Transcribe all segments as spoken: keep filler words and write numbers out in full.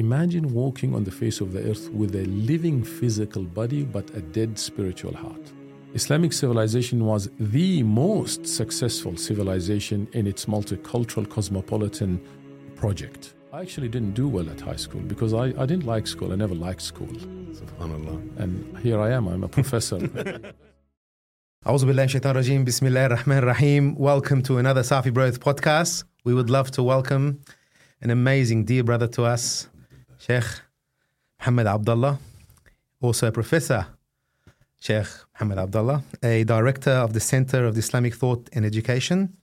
Imagine walking on the face of the earth with a living physical body but a dead spiritual heart. Islamic civilization was the most successful civilization in its multicultural cosmopolitan project. I actually didn't do well at high school because I, I didn't like school. I never liked school. SubhanAllah. And here I am, I'm a professor. A'udhu billahi shaitan rajim, bismillahir rahmanir rahim. Welcome to another Safi Brothers podcast. We would love to welcome an amazing dear brother to us, Sheikh Mohamad Abdullah, also a professor. Sheikh Mohamad Abdullah, a director of the Centre of the Islamic Thought and Education,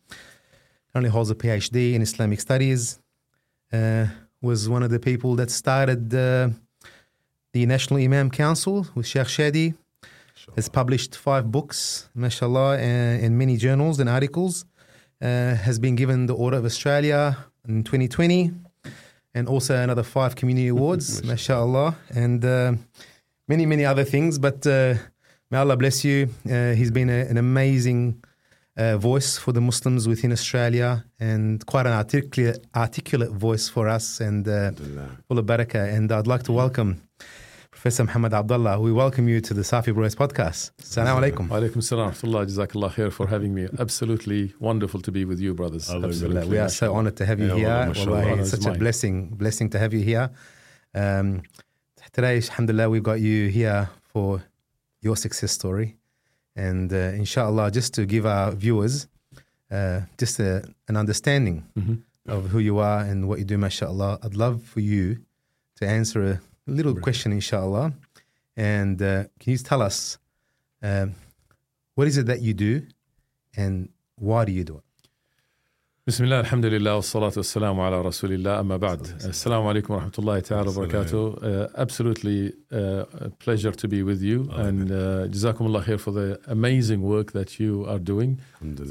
currently holds a P H D in Islamic Studies, uh, was one of the people that started uh, the National Imam Council with Sheikh Shadi, has published five books, mashallah, and, and many journals and articles, uh, has been given the Order of Australia in twenty twenty, and also another five community awards, mashallah, and uh, many, many other things, but... Uh, May Allah bless you. Uh, he's been a, an amazing uh, voice for the Muslims within Australia and quite an articulate, articulate voice for us and uh, full of barakah. And I'd like to welcome Professor Mohamad Abdullah. We welcome you to the Safi Brothers podcast. Assalamu alaikum. Wa alaikum salam. Jazakallah khair for having me. Absolutely wonderful to be with you, brothers. Absolutely. We are so honored to have you here. Wallahi, it's such a blessing, blessing to have you here. Um, today, alhamdulillah, we've got you here for... your success story, and uh, inshallah, just to give our viewers uh, just a, an understanding mm-hmm. of who you are and what you do, mashallah, I'd love for you to answer a little Brilliant. question, inshallah, and uh, can you tell us um, what is it that you do and why do you do it? Bismillah, alhamdulillah, wa salatu wa salamu ala rasulillah, amma ba'd. Assalamu alaikum wa rahmatullahi ta'ala wa barakatuh. Uh, absolutely uh, a pleasure to be with you. And uh, jazakumullah khair for the amazing work that you are doing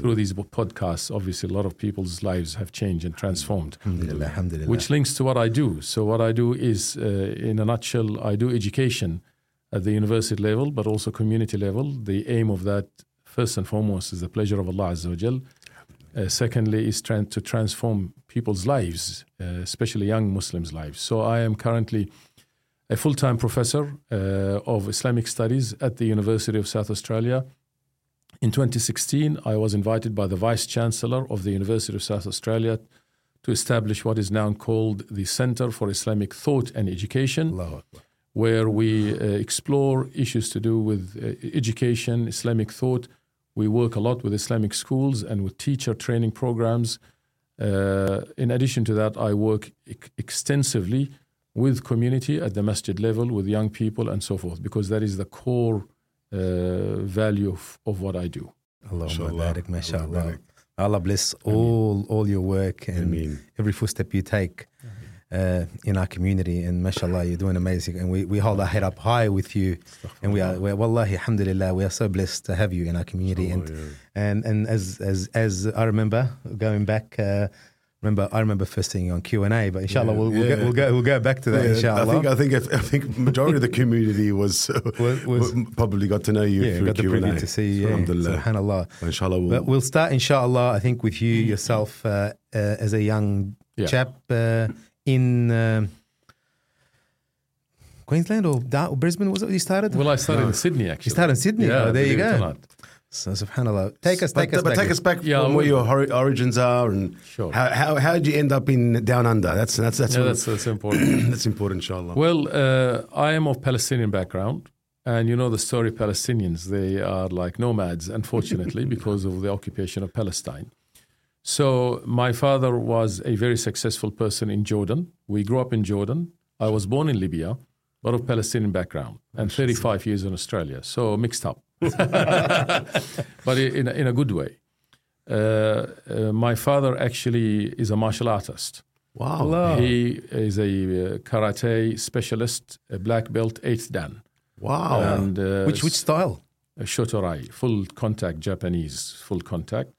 through these podcasts. Obviously, a lot of people's lives have changed and transformed, alhamdulillah, alhamdulillah. Which links to what I do. So what I do is, uh, in a nutshell, I do education at the university level, but also community level. The aim of that, first and foremost, is the pleasure of Allah Azza wa Jal. Uh, secondly, is trying to transform people's lives, uh, especially young Muslims' lives. So I am currently a full-time professor uh, of Islamic Studies at the University of South Australia. In twenty sixteen, I was invited by the Vice-Chancellor of the University of South Australia to establish what is now called the Centre for Islamic Thought and Education, where we uh, explore issues to do with uh, education, Islamic thought. We work a lot with Islamic schools and with teacher training programs. Uh, in addition to that, I work ex- extensively with community at the masjid level, with young people and so forth, because that is the core uh, value of, of what I do. Allahumma barik, mashallah. Allah bless all, all your work and Ameen. every footstep you take uh, in our community. And mashallah, you're doing amazing. And we, we hold our head up high with you. And we are, we are, wallahi, alhamdulillah, we are so blessed to have you in our community. And, oh, yeah. and and as as as I remember going back, uh, remember I remember first thing on Q and A. But inshallah, yeah, we'll we'll, yeah. Go, we'll go we'll go back to that. Yeah, inshallah, I think I think I think majority of the community was, uh, was, was probably got to know you yeah, through Q and A. To see, yeah, alhamdulillah. Subhanallah. Inshallah, we'll, but we'll start inshallah. I think with you yourself uh, uh, as a young yeah. chap uh, in. Uh, Queensland or, da- or Brisbane, was it you started? Well, I started no. in Sydney, actually. You started in Sydney? Yeah, oh, there you go. So, subhanAllah. Take us, take but, us but back. But take us back yeah, from where your hor- origins are and sure. how, how how did you end up in Down Under? That's that's that's, yeah, that's, that's important. That's important, inshallah. Well, uh, I am of Palestinian background. And you know the story of Palestinians. They are like nomads, unfortunately, because of the occupation of Palestine. So my father was a very successful person in Jordan. We grew up in Jordan. I was born in Libya. But of Palestinian background, and thirty-five years in Australia, so mixed up, but in a, in a good way. Uh, uh, my father actually is a martial artist. Wow! Hello. He is a uh, karate specialist, a black belt, eighth dan. Wow! And uh, which which style? Shotorai, full contact Japanese, full contact.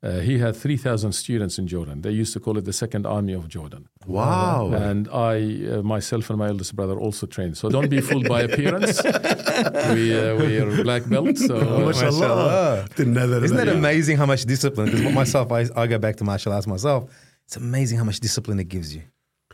Uh, he had three thousand students in Jordan. They used to call it the Second Army of Jordan. Wow. And I, uh, myself and my eldest brother also trained. So don't be fooled by appearance. we, uh, we are black belts. So. Oh, mashallah. Didn't know that. Isn't that amazing how much discipline? Because myself, I, I go back to martial arts myself. It's amazing how much discipline it gives you.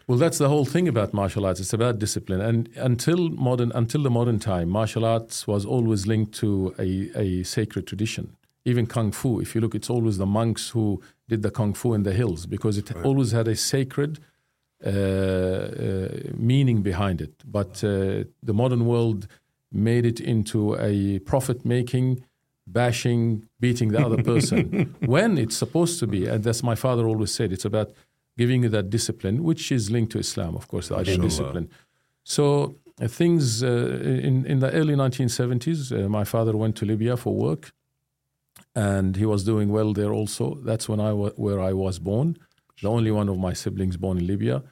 Well, that's the whole thing about martial arts. It's about discipline. And until modern, until the modern time, martial arts was always linked to a, a sacred tradition. Even Kung Fu, if you look, it's always the monks who did the Kung Fu in the hills because it right. always had a sacred uh, uh, meaning behind it. But uh, the modern world made it into a profit-making, bashing, beating the other person when it's supposed to be. And that's my father always said. It's about giving you that discipline, which is linked to Islam, of course, the idea of discipline. So uh, things uh, in, in the early nineteen seventies, uh, my father went to Libya for work. And he was doing well there also. That's when I wa- where I was born, the only one of my siblings born in Libya.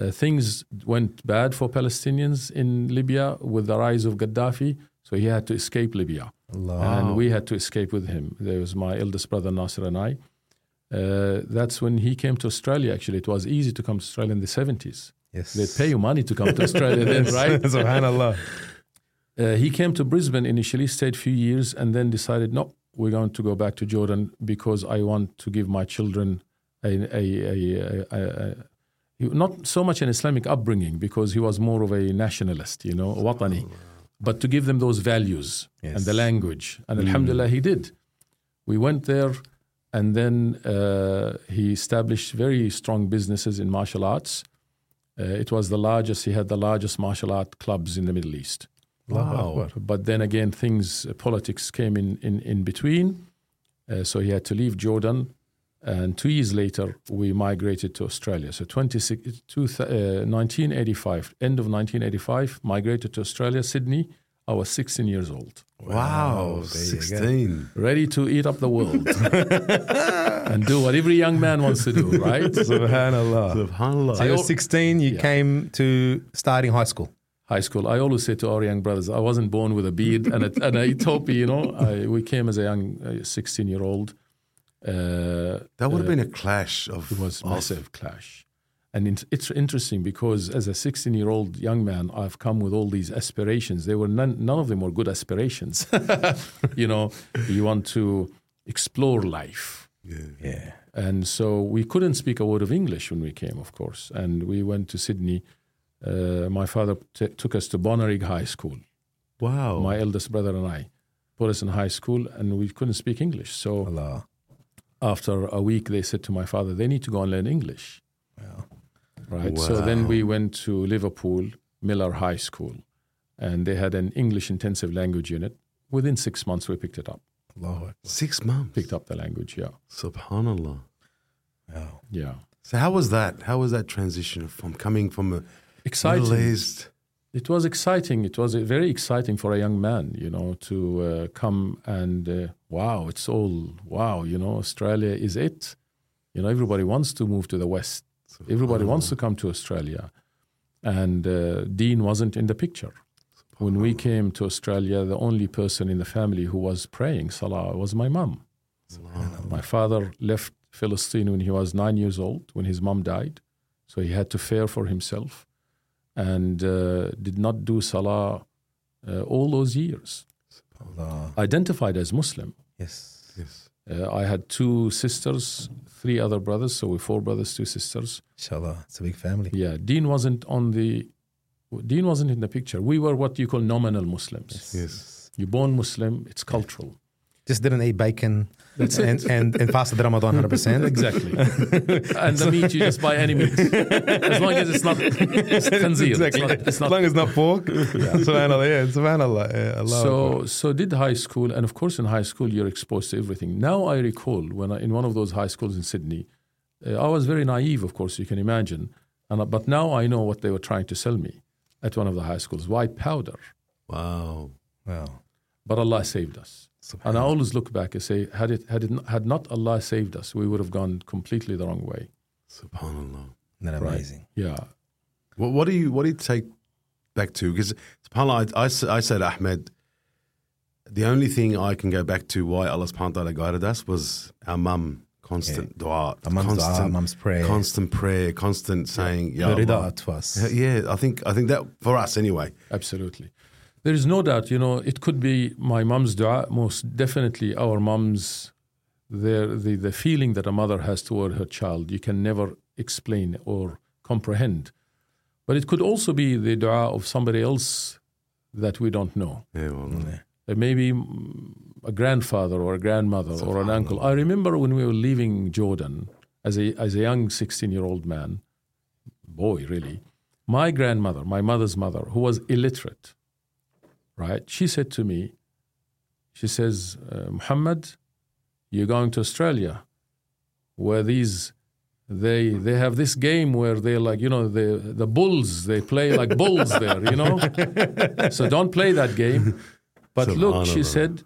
Uh, things went bad for Palestinians in Libya with the rise of Gaddafi, so he had to escape Libya. Allah. And we had to escape with him. There was my eldest brother Nasser and I. Uh, that's when he came to Australia, actually. It was easy to come to Australia in the seventies. Yes. They pay you money to come to Australia then, right? SubhanAllah. Uh, he came to Brisbane initially, stayed a few years, and then decided, no, we're going to go back to Jordan because I want to give my children a, a, a, a, a, a not so much an Islamic upbringing, because he was more of a nationalist, you know, Watani, but to give them those values yes. and the language. And mm. alhamdulillah, he did. We went there, and then uh, he established very strong businesses in martial arts. Uh, it was the largest, he had the largest martial art clubs in the Middle East. Wow. But then again, things, uh, politics came in, in, in between. Uh, so he had to leave Jordan. And two years later, we migrated to Australia. So nineteen eighty-five, end of nineteen eighty-five, migrated to Australia, Sydney. I was sixteen years old. Wow. wow sixteen. Ready to eat up the world and do what every young man wants to do, right? Subhanallah. Subhanallah. So you're sixteen, you yeah. came to starting high school. High school. I always say to our young brothers, I wasn't born with a beard and a, and a topi, you know. I, we came as a young sixteen-year-old. Uh, that would have uh, been a clash of... It was a massive clash. And it, it's interesting because as a sixteen-year-old young man, I've come with all these aspirations. They were none, none of them were good aspirations. You know, you want to explore life. Yeah. yeah. And so we couldn't speak a word of English when we came, of course. And we went to Sydney. Uh, my father t- took us to Bonnyrigg High School. Wow. My eldest brother and I put us in high school, and we couldn't speak English. So Allah. After a week, they said to my father, they need to go and learn English. Wow. Right. Wow. So then we went to Liverpool Miller High School, and they had an English-intensive language unit. Within six months, we picked it up. Allah. Six months? Picked up the language, yeah. SubhanAllah. Wow. Yeah. So how was that? How was that transition from coming from a... Exciting. It was exciting. It was very exciting for a young man, you know, to uh, come and, uh, wow, it's all, wow, you know, Australia is it. You know, everybody wants to move to the West. Everybody wants to come to Australia. And uh, Dean wasn't in the picture. When we came to Australia, the only person in the family who was praying Salah was my mum. My father left Palestine when he was nine years old, when his mum died. So he had to fare for himself. And uh, did not do Salah uh, all those years. Allah. Identified as Muslim. Yes. yes. Uh, I had two sisters, three other brothers, so we're four brothers, two sisters. Inshallah, it's a big family. Yeah, Dean wasn't on the, Dean wasn't in the picture. We were what you call nominal Muslims. Yes. yes. You're born Muslim, it's cultural. Just didn't eat bacon. That's and, it. and and fasted Ramadan one hundred percent. Exactly. And the meat, you just buy any meat. As long as it's not tanzir. Exactly. It's not, it's not, as long as it's not pork. Yeah. SubhanAllah. Yeah. SubhanAllah. Yeah. Allah so, Allah. so did high school. And of course, in high school, you're exposed to everything. Now I recall when I, in one of those high schools in Sydney, uh, I was very naive, of course, you can imagine. And But now I know what they were trying to sell me at one of the high schools. White powder. Wow. Wow. But Allah saved us. And I always look back and say, had it had it not, had not Allah saved us, we would have gone completely the wrong way. SubhanAllah. Isn't that right? Amazing? Yeah. Well, what do you what do you take back to? Because SubhanAllah, I, I, I said, Ahmed, the only thing I can go back to why Allah subhanahu wa ta'ala guided us was our mum, constant yeah. dua, our mum's constant, dua, mum's prayer, constant prayer, constant yeah. saying, yeah, the rida to us. Yeah, I think I think that for us anyway. Absolutely. There is no doubt, you know, it could be my mom's dua, most definitely our mom's, the, the, the feeling that a mother has toward her child, you can never explain or comprehend. But it could also be the dua of somebody else that we don't know. Yeah, well, yeah. Uh, maybe a grandfather or a grandmother so or an uncle. I remember when we were leaving Jordan as a as a young sixteen-year-old man, boy really, my grandmother, my mother's mother, who was illiterate, right? She said to me, she says, uh, Muhammad, you're going to Australia where these... They they have this game where they're like, you know, the the bulls, they play like bulls there, you know. So don't play that game. But look, she said,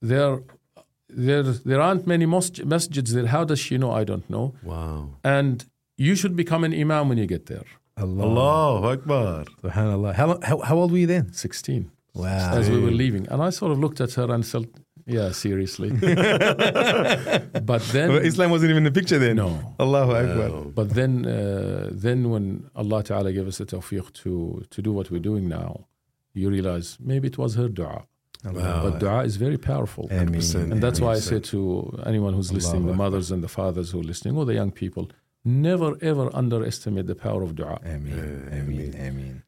there, there there aren't many masjids there. How does she know? I don't know. Wow. And you should become an imam when you get there. Allah. Allahu Akbar. SubhanAllah. How, how, how old were you then? sixteen. Wow. As we were leaving. And I sort of looked at her and said, yeah, seriously. But then... Well, Islam wasn't even in the picture then. No. Allahu Akbar. No. But then uh, then when Allah Ta'ala gave us the tawfiq to, to do what we're doing now, you realize maybe it was her dua. Wow. But dua is very powerful. one hundred percent. And that's why I say to anyone who's listening, the mothers and the fathers who are listening, or the young people, never ever underestimate the power of dua. Ameen. Ameen. Ameen.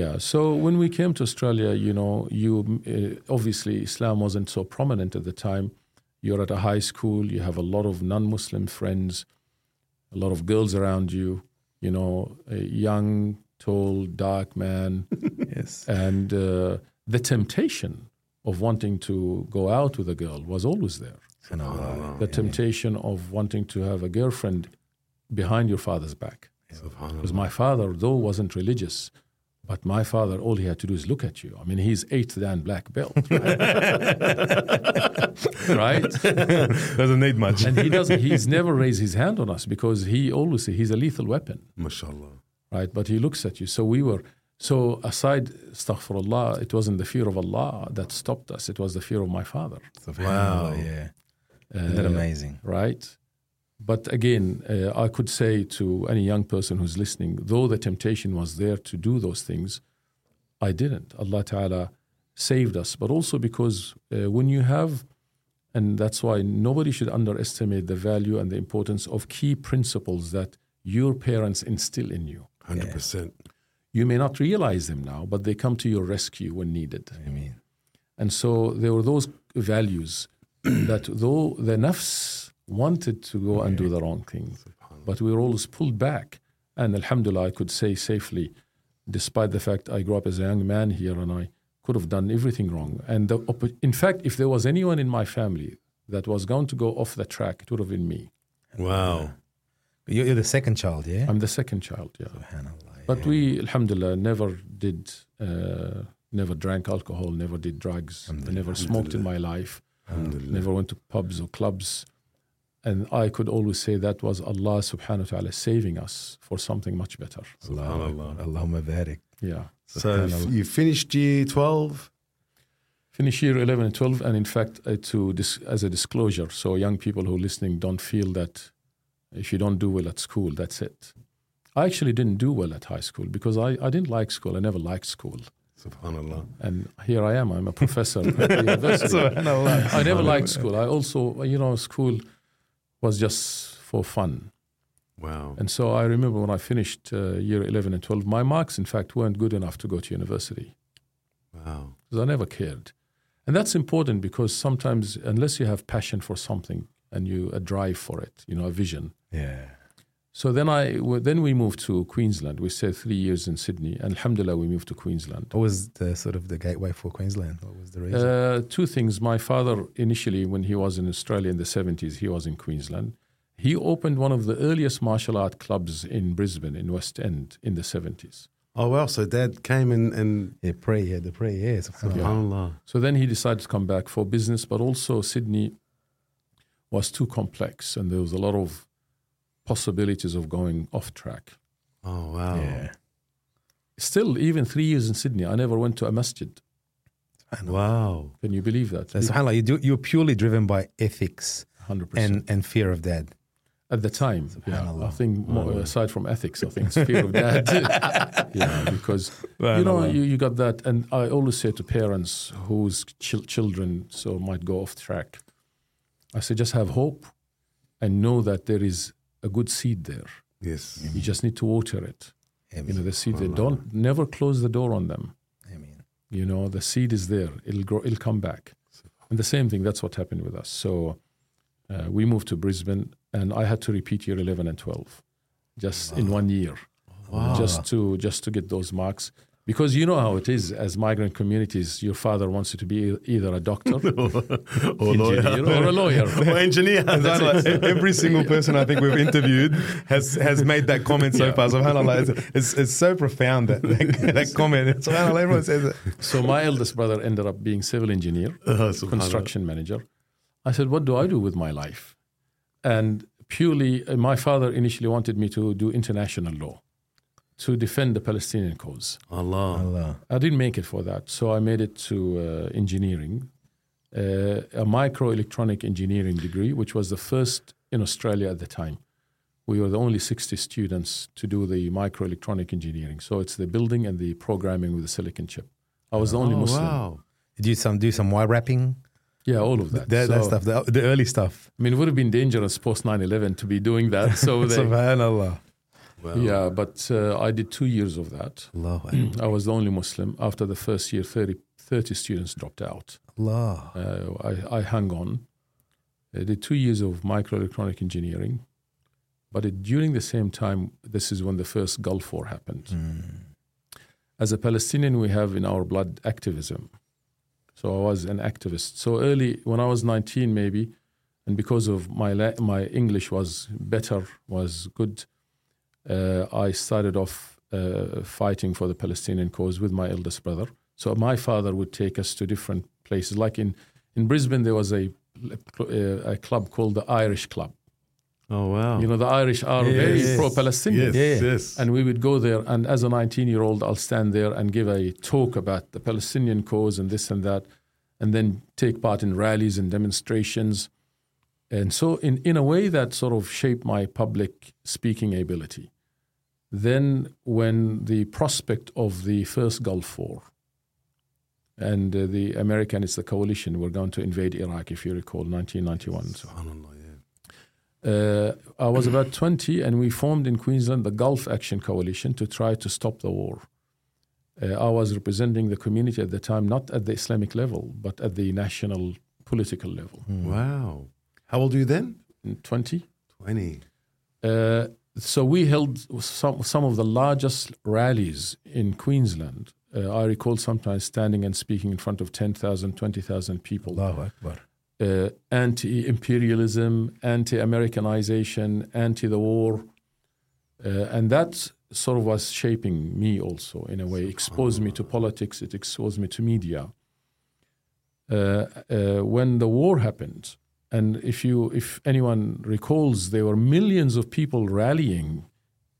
Yeah, so when we came to Australia, you know, you uh, obviously Islam wasn't so prominent at the time. You're at a high school, you have a lot of non-Muslim friends, a lot of girls around you, you know, a young, tall, dark man. Yes. And uh, the temptation of wanting to go out with a girl was always there. And Allah, the temptation yeah. of wanting to have a girlfriend behind your father's back. Because my father, though, wasn't religious. But my father, all he had to do is look at you. I mean, he's eighth dan black belt, right? Right? Doesn't need much. And he doesn't. He's never raised his hand on us because he always he's a lethal weapon. Mashallah. Right? But he looks at you. So we were. So aside, astaghfirullah, it wasn't the fear of Allah that stopped us. It was the fear of my father. Wow. Yeah. Uh, Isn't that amazing? Right. But again, uh, I could say to any young person who's listening, though the temptation was there to do those things, I didn't. Allah Ta'ala saved us. But also because uh, when you have, and that's why nobody should underestimate the value and the importance of key principles that your parents instill in you. one hundred percent. Yeah. You may not realize them now, but they come to your rescue when needed. I mean. And so there were those values that though the nafs wanted to go and do the wrong thing, but we were always pulled back. And alhamdulillah, I could say safely, despite the fact I grew up as a young man here and I could have done everything wrong. And the, in fact, if there was anyone in my family that was going to go off the track, it would have been me. Wow. Yeah. But you're the second child, yeah? I'm the second child, yeah. SubhanAllah. But yeah. we, alhamdulillah, never did, uh, never drank alcohol, never did drugs, I never smoked in my life, never went to pubs or clubs. And I could always say that was Allah subhanahu wa ta'ala saving us for something much better. SubhanAllah. Allahumma barik. Yeah. So you finished year twelve? Finished year eleven and twelve. And in fact, uh, to dis- as a disclosure, so young people who are listening don't feel that if you don't do well at school, that's it. I actually didn't do well at high school because I, I didn't like school. I never liked school. SubhanAllah. And here I am. I'm a professor at the university. SubhanAllah. I never liked school. I also, you know, school... was just for fun. Wow. And so I remember when I finished uh, year eleven and twelve, my marks, in fact, weren't good enough to go to university. Wow. Because I never cared. And that's important because sometimes, unless you have passion for something and you a drive for it, you know, a vision. Yeah. So then I, well, then we moved to Queensland. We stayed three years in Sydney. And alhamdulillah, we moved to Queensland. What was the sort of the gateway for Queensland? What was the reason? Uh, two things. My father, initially, when he was in Australia in the seventies, he was in Queensland. He opened one of the earliest martial art clubs in Brisbane, in West End, in the seventies. Oh, wow. So Dad came in and... Yeah, pray, yeah, the prayer, yeah. SubhanAllah. Yeah. So then he decided to come back for business, but also Sydney was too complex and there was a lot of possibilities of going off track. Oh, wow. Yeah. Still, even three years in Sydney, I never went to a masjid. Wow. Can you believe that? SubhanAllah, you do, you're purely driven by ethics one hundred percent. And, and fear of dad. At the time, yeah, I think, more, aside from ethics, I think it's fear of dad. Yeah, because, you know, you, you got that. And I always say to parents whose ch- children so might go off track, I say just have hope and know that there is a good seed there. Yes. You just need to water it. Ameen. You know, the seed, they don't, never close the door on them. Ameen. You know, the seed is there. It'll grow, it'll come back. And the same thing, that's what happened with us. So uh, we moved to Brisbane, and I had to repeat year eleven and twelve just wow. in one year. Wow. Just to just to get those marks. Because you know how it is as migrant communities, your father wants you to be either a doctor or, lawyer. or a lawyer. Or engineer. That's what, every single person I think we've interviewed has, has made that comment so yeah. far. SubhanAllah, it's, it's, it's so profound, that that, that comment. SubhanAllah, everyone says it. So my eldest brother ended up being civil engineer, uh, construction manager. I said, what do I do with my life? And purely, my father initially wanted me to do international law, to defend the Palestinian cause. Allah. Allah. I didn't make it for that. So I made it to uh, engineering, uh, a microelectronic engineering degree, which was the first in Australia at the time. We were the only sixty students to do the microelectronic engineering. So it's the building and the programming with the silicon chip. I was the only oh, Muslim. Wow. Did you some, do some wire wrapping? Yeah, all of that. The, so, that stuff, the, the early stuff. I mean, it would have been dangerous post nine eleven to be doing that. So they, SubhanAllah. Well, yeah, but uh, I did two years of that. I was the only Muslim. After the first year, thirty, thirty students dropped out. Allah. Uh, I, I hung on. I did two years of microelectronic engineering. But it, during the same time, this is when the first Gulf War happened. Mm. As a Palestinian, we have in our blood activism. So I was an activist. So early, when I was nineteen maybe, and because of my la- my English was better, was good, Uh, I started off uh, fighting for the Palestinian cause with my eldest brother. So my father would take us to different places. Like in, in Brisbane, there was a, a, a club called the Irish Club. Oh, wow. You know, the Irish are yes. very yes. pro-Palestinian. Yes. Yes. yes, And we would go there, and as a nineteen-year-old, I'll stand there and give a talk about the Palestinian cause and this and that, and then take part in rallies and demonstrations. And so in, in a way, that sort of shaped my public speaking ability. Then when the prospect of the first Gulf War and uh, the Americans, the coalition, were going to invade Iraq, if you recall, nineteen ninety-one. So. Uh, I was about twenty, and we formed in Queensland the Gulf Action Coalition to try to stop the war. Uh, I was representing the community at the time, not at the Islamic level, but at the national political level. Mm. Wow. How old were you then? twenty. twenty. Uh, So we held some, some of the largest rallies in Queensland. Uh, I recall sometimes standing and speaking in front of ten thousand, twenty thousand people. Allahu Akbar. Uh, anti-imperialism, anti-Americanization, anti-the war. Uh, and that sort of was shaping me also in a way. It exposed me to politics. It exposed me to media. Uh, uh, when the war happened, and if you, if anyone recalls, there were millions of people rallying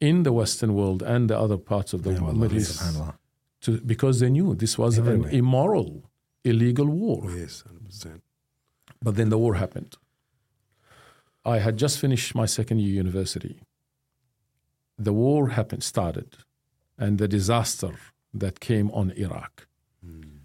in the Western world and the other parts of the Middle East to, because they knew this was anyway. an immoral, illegal war. Yes, one hundred percent. But then the war happened. I had just finished my second year university. The war happened, started, and the disaster that came on Iraq. Mm.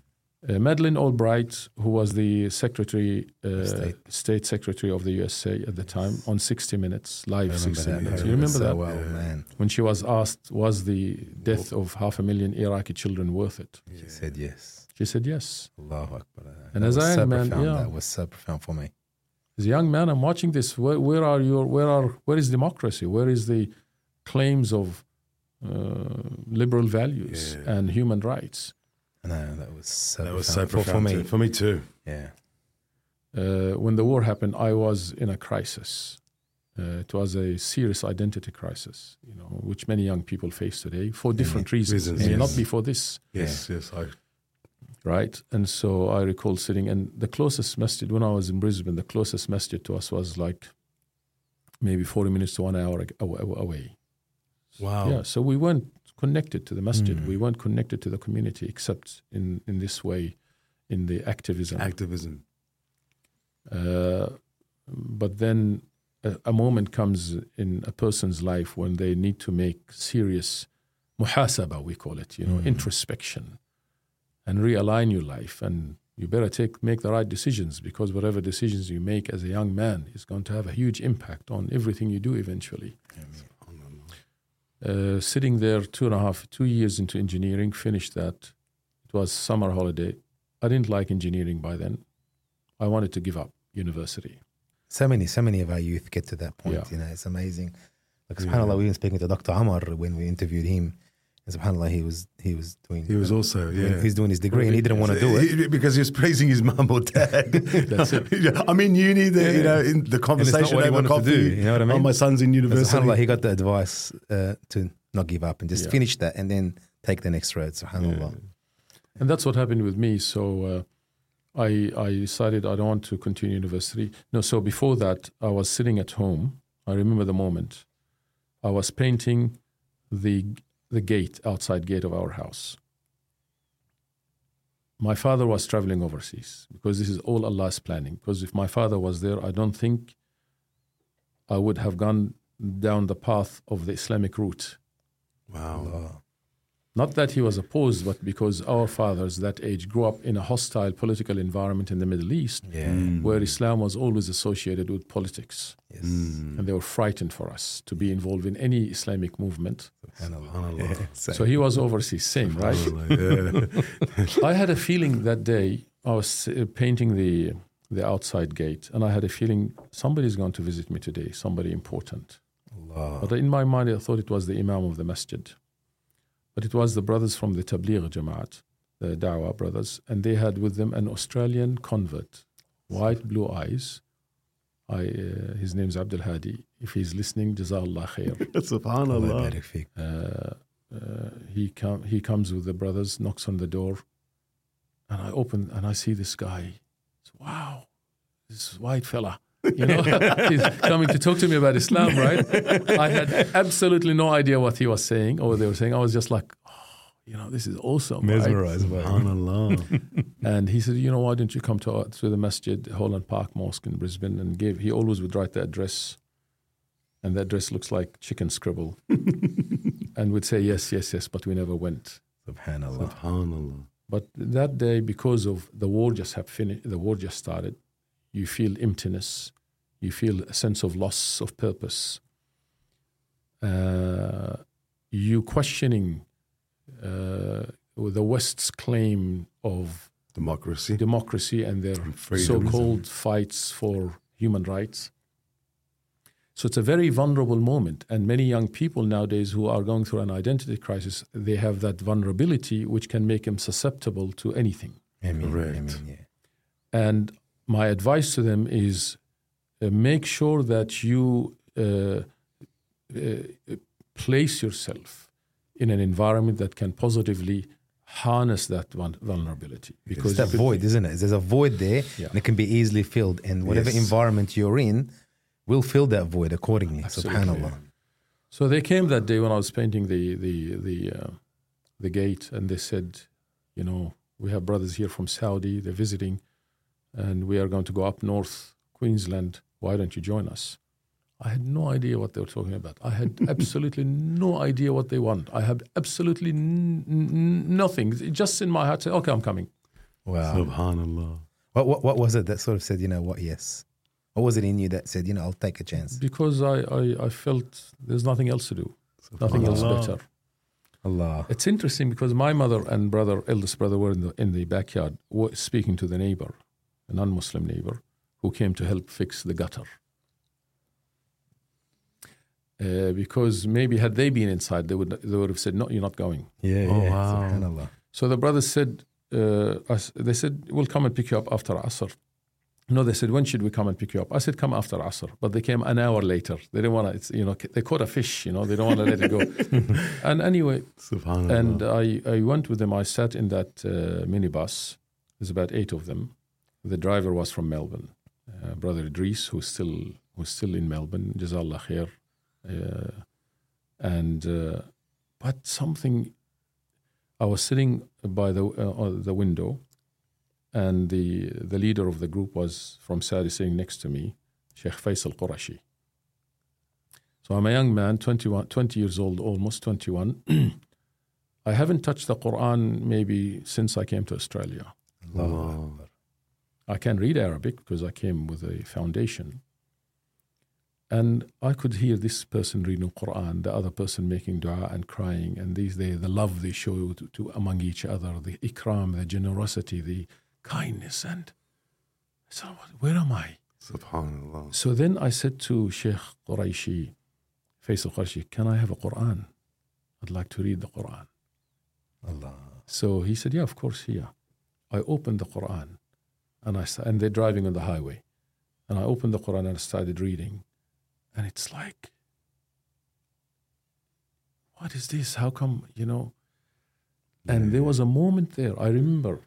Uh, Madeleine Albright, who was the Secretary, uh, State. State Secretary of the U S A at the time, on sixty minutes, live sixty minutes. You remember that? Well, man. When she was asked, was the death of half a million Iraqi children worth it? Yeah. She said yes. She said yes. Allahu Akbar. And as a young man, yeah, that was so profound for me. As a young man, I'm watching this. Where, where are your? Where are? Where is democracy? Where is the claims of uh, liberal values yeah. and human rights? No, that was so that was so profound for me. Too. For me too. Yeah. Uh, when the war happened, I was in a crisis. Uh, it was a serious identity crisis, you know, which many young people face today for different yeah. reasons. reasons yes. Yes. Not before this. Yes, yeah. yes. I... Right. And so I recall sitting, and the closest masjid when I was in Brisbane, the closest masjid to us was like maybe forty minutes to one hour away. Wow. Yeah. So we went. Connected to the masjid, mm. we weren't connected to the community except in, in this way, in the activism. Activism. Uh, but then a, a moment comes in a person's life when they need to make serious muhasaba, we call it, you know, mm. introspection, and realign your life. And you better take make the right decisions, because whatever decisions you make as a young man is going to have a huge impact on everything you do eventually. Amen. Uh, sitting there two and a half, two years into engineering, finished that. It was summer holiday. I didn't like engineering by then. I wanted to give up university. So many, so many of our youth get to that point. Yeah. You know, it's amazing. Like, subhanAllah, yeah. we were speaking to Doctor Amar when we interviewed him. And subhanAllah, he was he was doing. He was uh, also yeah. Doing, he's doing his degree, and he didn't want to do it because he was praising his mum or dad. That's it. I'm in uni. The, yeah. You know, in the conversation over coffee. Do, you know what I mean? Oh, my son's in university. And subhanAllah, he got the advice uh, to not give up and just yeah. finish that, and then take the next road. Subhanallah. Yeah. And that's what happened with me. So uh, I I decided I don't want to continue university. No. So before that, I was sitting at home. I remember the moment. I was painting the. the gate, outside gate of our house. My father was traveling overseas because this is all Allah's planning. Because if my father was there, I don't think I would have gone down the path of the Islamic route. Wow. Allah. Not that he was opposed, but because our fathers that age grew up in a hostile political environment in the Middle East, yeah. mm. where Islam was always associated with politics. Yes. Mm. And they were frightened for us to be involved in any Islamic movement. Yeah. So he was overseas, same, right? I had a feeling that day, I was painting the, the outside gate, and I had a feeling somebody's going to visit me today, somebody important. Allah. But in my mind, I thought it was the Imam of the masjid. But it was the brothers from the Tabligh Jamaat, the Dawah brothers, and they had with them an Australian convert, white, blue eyes. I, uh, his name's Abdul Hadi. If he's listening, Jazakallah Khair. Subhanallah. Uh, uh, he, com- he comes with the brothers, knocks on the door, and I open and I see this guy. It's, wow, this white fella. You know, he's coming to talk to me about Islam, right? I had absolutely no idea what he was saying or what they were saying. I was just like, oh, you know, this is awesome. Mesmerized by it. And he said, you know, why don't you come to, to the masjid, Holland Park Mosque in Brisbane, and give, he always would write the address, and the address looks like chicken scribble. And we'd say, yes, yes, yes, but we never went. Subhanallah. Subhanallah. But that day, because of the war just had finished, the war just started, you feel emptiness, you feel a sense of loss of purpose. Uh, you questioning uh, the West's claim of democracy, democracy and their freedom, so-called fights for human rights. So it's a very vulnerable moment. And many young people nowadays who are going through an identity crisis, they have that vulnerability which can make them susceptible to anything. Amen. Correct. Amen, yeah. And my advice to them is uh, make sure that you uh, uh, place yourself in an environment that can positively harness that one vulnerability. Because it's that void, isn't it? There's a void there, yeah. and it can be easily filled. And whatever yes. environment you're in will fill that void accordingly. Absolutely. SubhanAllah. So they came that day when I was painting the the the, uh, the gate, and they said, you know, we have brothers here from Saudi. They're visiting. And we are going to go up north, Queensland. Why don't you join us? I had no idea what they were talking about. I had absolutely no idea what they want. I had absolutely n- n- nothing. Just in my heart, okay, I'm coming. Wow. SubhanAllah. What, what what was it that sort of said, you know what, yes? What was it in you that said, you know, I'll take a chance? Because I, I, I felt there's nothing else to do. Nothing else better. Allah. It's interesting because my mother and brother, eldest brother, were in the, in the backyard speaking to the neighbor. A non-Muslim neighbor who came to help fix the gutter. Uh, because maybe had they been inside, they would they would have said, no, you're not going. Yeah, oh, yeah. Wow. SubhanAllah. So the brothers said, uh, they said, we'll come and pick you up after Asr. No, they said, when should we come and pick you up? I said, come after Asr. But they came an hour later. They didn't want to, you know, they caught a fish, you know, they don't want to let it go. And anyway, SubhanAllah. And I, I went with them. I sat in that uh, minibus. There's about eight of them. The driver was from Melbourne, uh, Brother Idris, who's still who's still in Melbourne, Jazakallah Khair. Uh, and uh, but something, I was sitting by the uh, the window, and the the leader of the group was from Saudi, sitting next to me, Sheikh Faisal Qurashi. So I'm a young man, twenty-one, twenty years old, almost twenty-one. I haven't touched the Quran maybe since I came to Australia. Allah. I can read Arabic because I came with a foundation. And I could hear this person reading Quran, the other person making dua and crying. And these they, the love they show to, to among each other, the ikram, the generosity, the kindness. And so, where am I? Subhanallah. So then I said to Sheikh Qurashi, Faisal Qurashi, can I have a Quran? I'd like to read the Quran. Allah. So he said, yeah, of course, here. I opened the Quran, and I and they're driving on the highway. And I opened the Quran and I started reading. And it's like, what is this? How come, you know? And yeah, there was a moment there, I remember.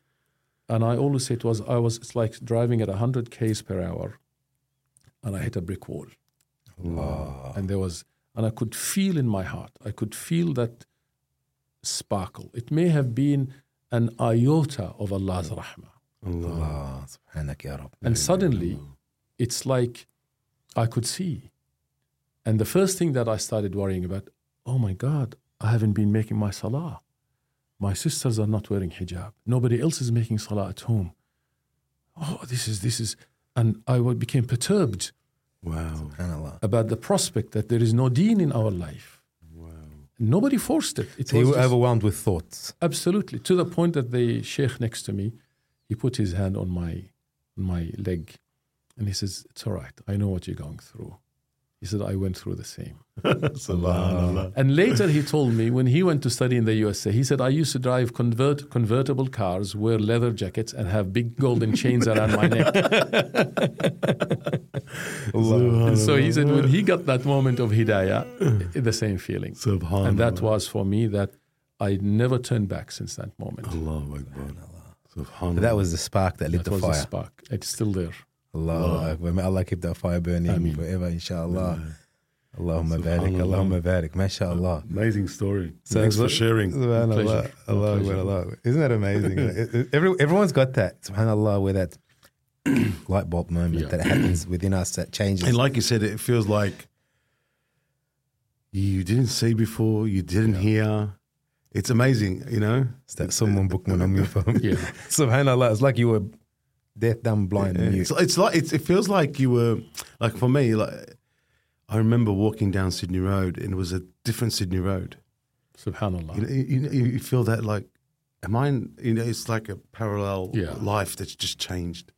And I always say it was, I was, it's like driving at one hundred k's per hour. And I hit a brick wall. Allah. And there was, and I could feel in my heart, I could feel that sparkle. It may have been an iota of Allah's yeah. rahmah. Allah, subhanak ya Rabb. And suddenly, it's like I could see. And the first thing that I started worrying about, oh my God, I haven't been making my salah. My sisters are not wearing hijab. Nobody else is making salah at home. Oh, this is, this is. And I became perturbed wow. about the prospect that there is no deen in our life. Wow. Nobody forced it. It so was you were just overwhelmed with thoughts. Absolutely. To the point that the sheikh next to me, he put his hand on my on my leg, and he says, "It's all right. I know what you're going through." He said, "I went through the same." Subhanallah. And later he told me when he went to study in the U S A, he said, "I used to drive convert convertible cars, wear leather jackets, and have big golden chains around my neck." And so he said, when he got that moment of hidayah, the same feeling. Subhanallah. And that was for me that I never turned back since that moment. Allahu Akbar. So that was the spark that lit that the was fire. The spark. It's still there. Allah Akbar. May Allah keep that fire burning Ameen. Forever, inshaAllah. Yeah. Allahumma barik, Allahumma barik, mashaAllah. Amazing story. So Thanks for sharing. SubhanAllah. Allah Akbar, Allah. Isn't that amazing? Every, everyone's got that, SubhanAllah, where that light bulb moment yeah. that happens within us that changes. And like you said, it feels like you didn't see before, you didn't yeah. hear. It's amazing, you know. It's that someone booked one on your phone. Yeah. SubhanAllah, it's like you were deaf, dumb, blind. Yeah. It's, it's like it's, it feels like you were, like for me, like I remember walking down Sydney Road and it was a different Sydney Road. SubhanAllah. You know, you, know, you feel that like, am I, in, you know, it's like a parallel yeah. life that's just changed.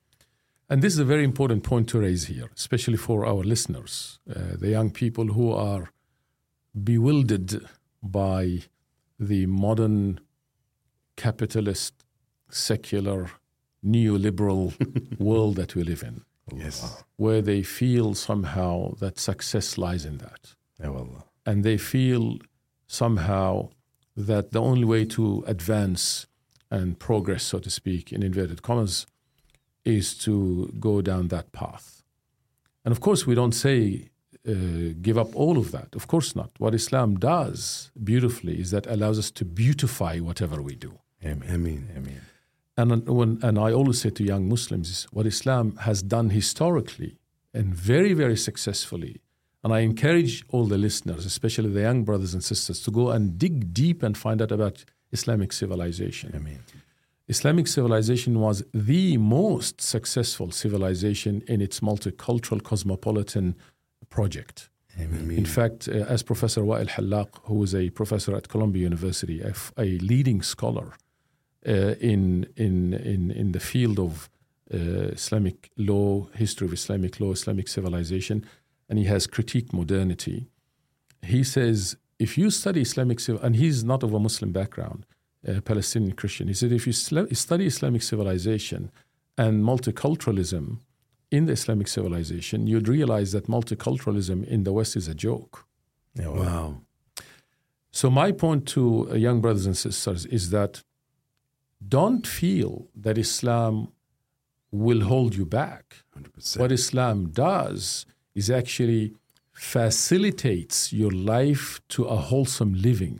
And this is a very important point to raise here, especially for our listeners, uh, the young people who are bewildered by the modern capitalist, secular, neoliberal world that we live in. Yes. Where they feel somehow that success lies in that. Ya Allah. And they feel somehow that the only way to advance and progress, so to speak, in inverted commas, is to go down that path. And of course, we don't say Uh, give up all of that. Of course not. What Islam does beautifully is that allows us to beautify whatever we do. Amen. Amen. Amen. And, when, and I always say to young Muslims, is what Islam has done historically and very, very successfully, and I encourage all the listeners, especially the young brothers and sisters, to go and dig deep and find out about Islamic civilization. Amen. Islamic civilization was the most successful civilization in its multicultural, cosmopolitan project. Amen. In fact, uh, as Professor Wael Hallaq, who is a professor at Columbia University, a, f- a leading scholar uh, in, in in in the field of uh, Islamic law, history of Islamic law, Islamic civilization, and he has critiqued modernity. He says, if you study Islamic civ- and he's not of a Muslim background, a Palestinian Christian, he said, if you sl- study Islamic civilization and multiculturalism, in the Islamic civilization, you'd realize that multiculturalism in the West is a joke. Yeah, wow. wow. So my point to young brothers and sisters is that don't feel that Islam will hold you back. one hundred percent. What Islam does is actually facilitates your life to a wholesome living.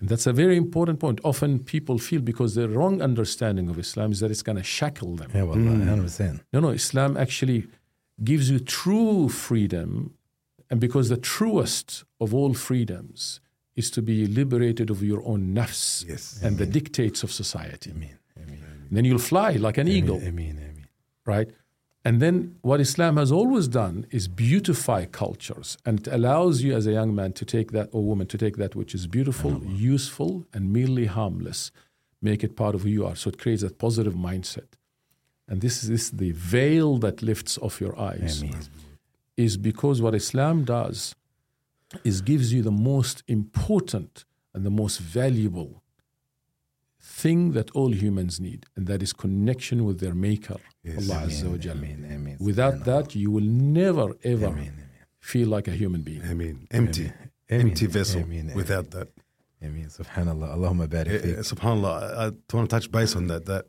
And that's a very important point. Often people feel because their wrong understanding of Islam is that it's going to shackle them. Yeah, well, mm. one hundred percent. No, no, Islam actually gives you true freedom, and because the truest of all freedoms is to be liberated of your own nafs yes. and Amen. The dictates of society. Amen. Amen. Then you'll fly like an Amen. Eagle. Amen. Amen. Right? And then what Islam has always done is beautify cultures, and it allows you as a young man to take that, or woman to take that which is beautiful, oh. useful, and merely harmless, make it part of who you are. So it creates a positive mindset. And this is, this is the veil that lifts off your eyes, Amazing. Is because what Islam does is gives you the most important and the most valuable thing that all humans need, and that is connection with their Maker, yes. Allah Azza wa Jalla. Without that, you will never ever Amen. Amen. Feel like a human being. Amen. Empty, Amen. Empty Amen. Vessel. Amen. Without that, Amen. Subhanallah, Allahumma barik fiik. Subhanallah. I, I want to touch base on that. That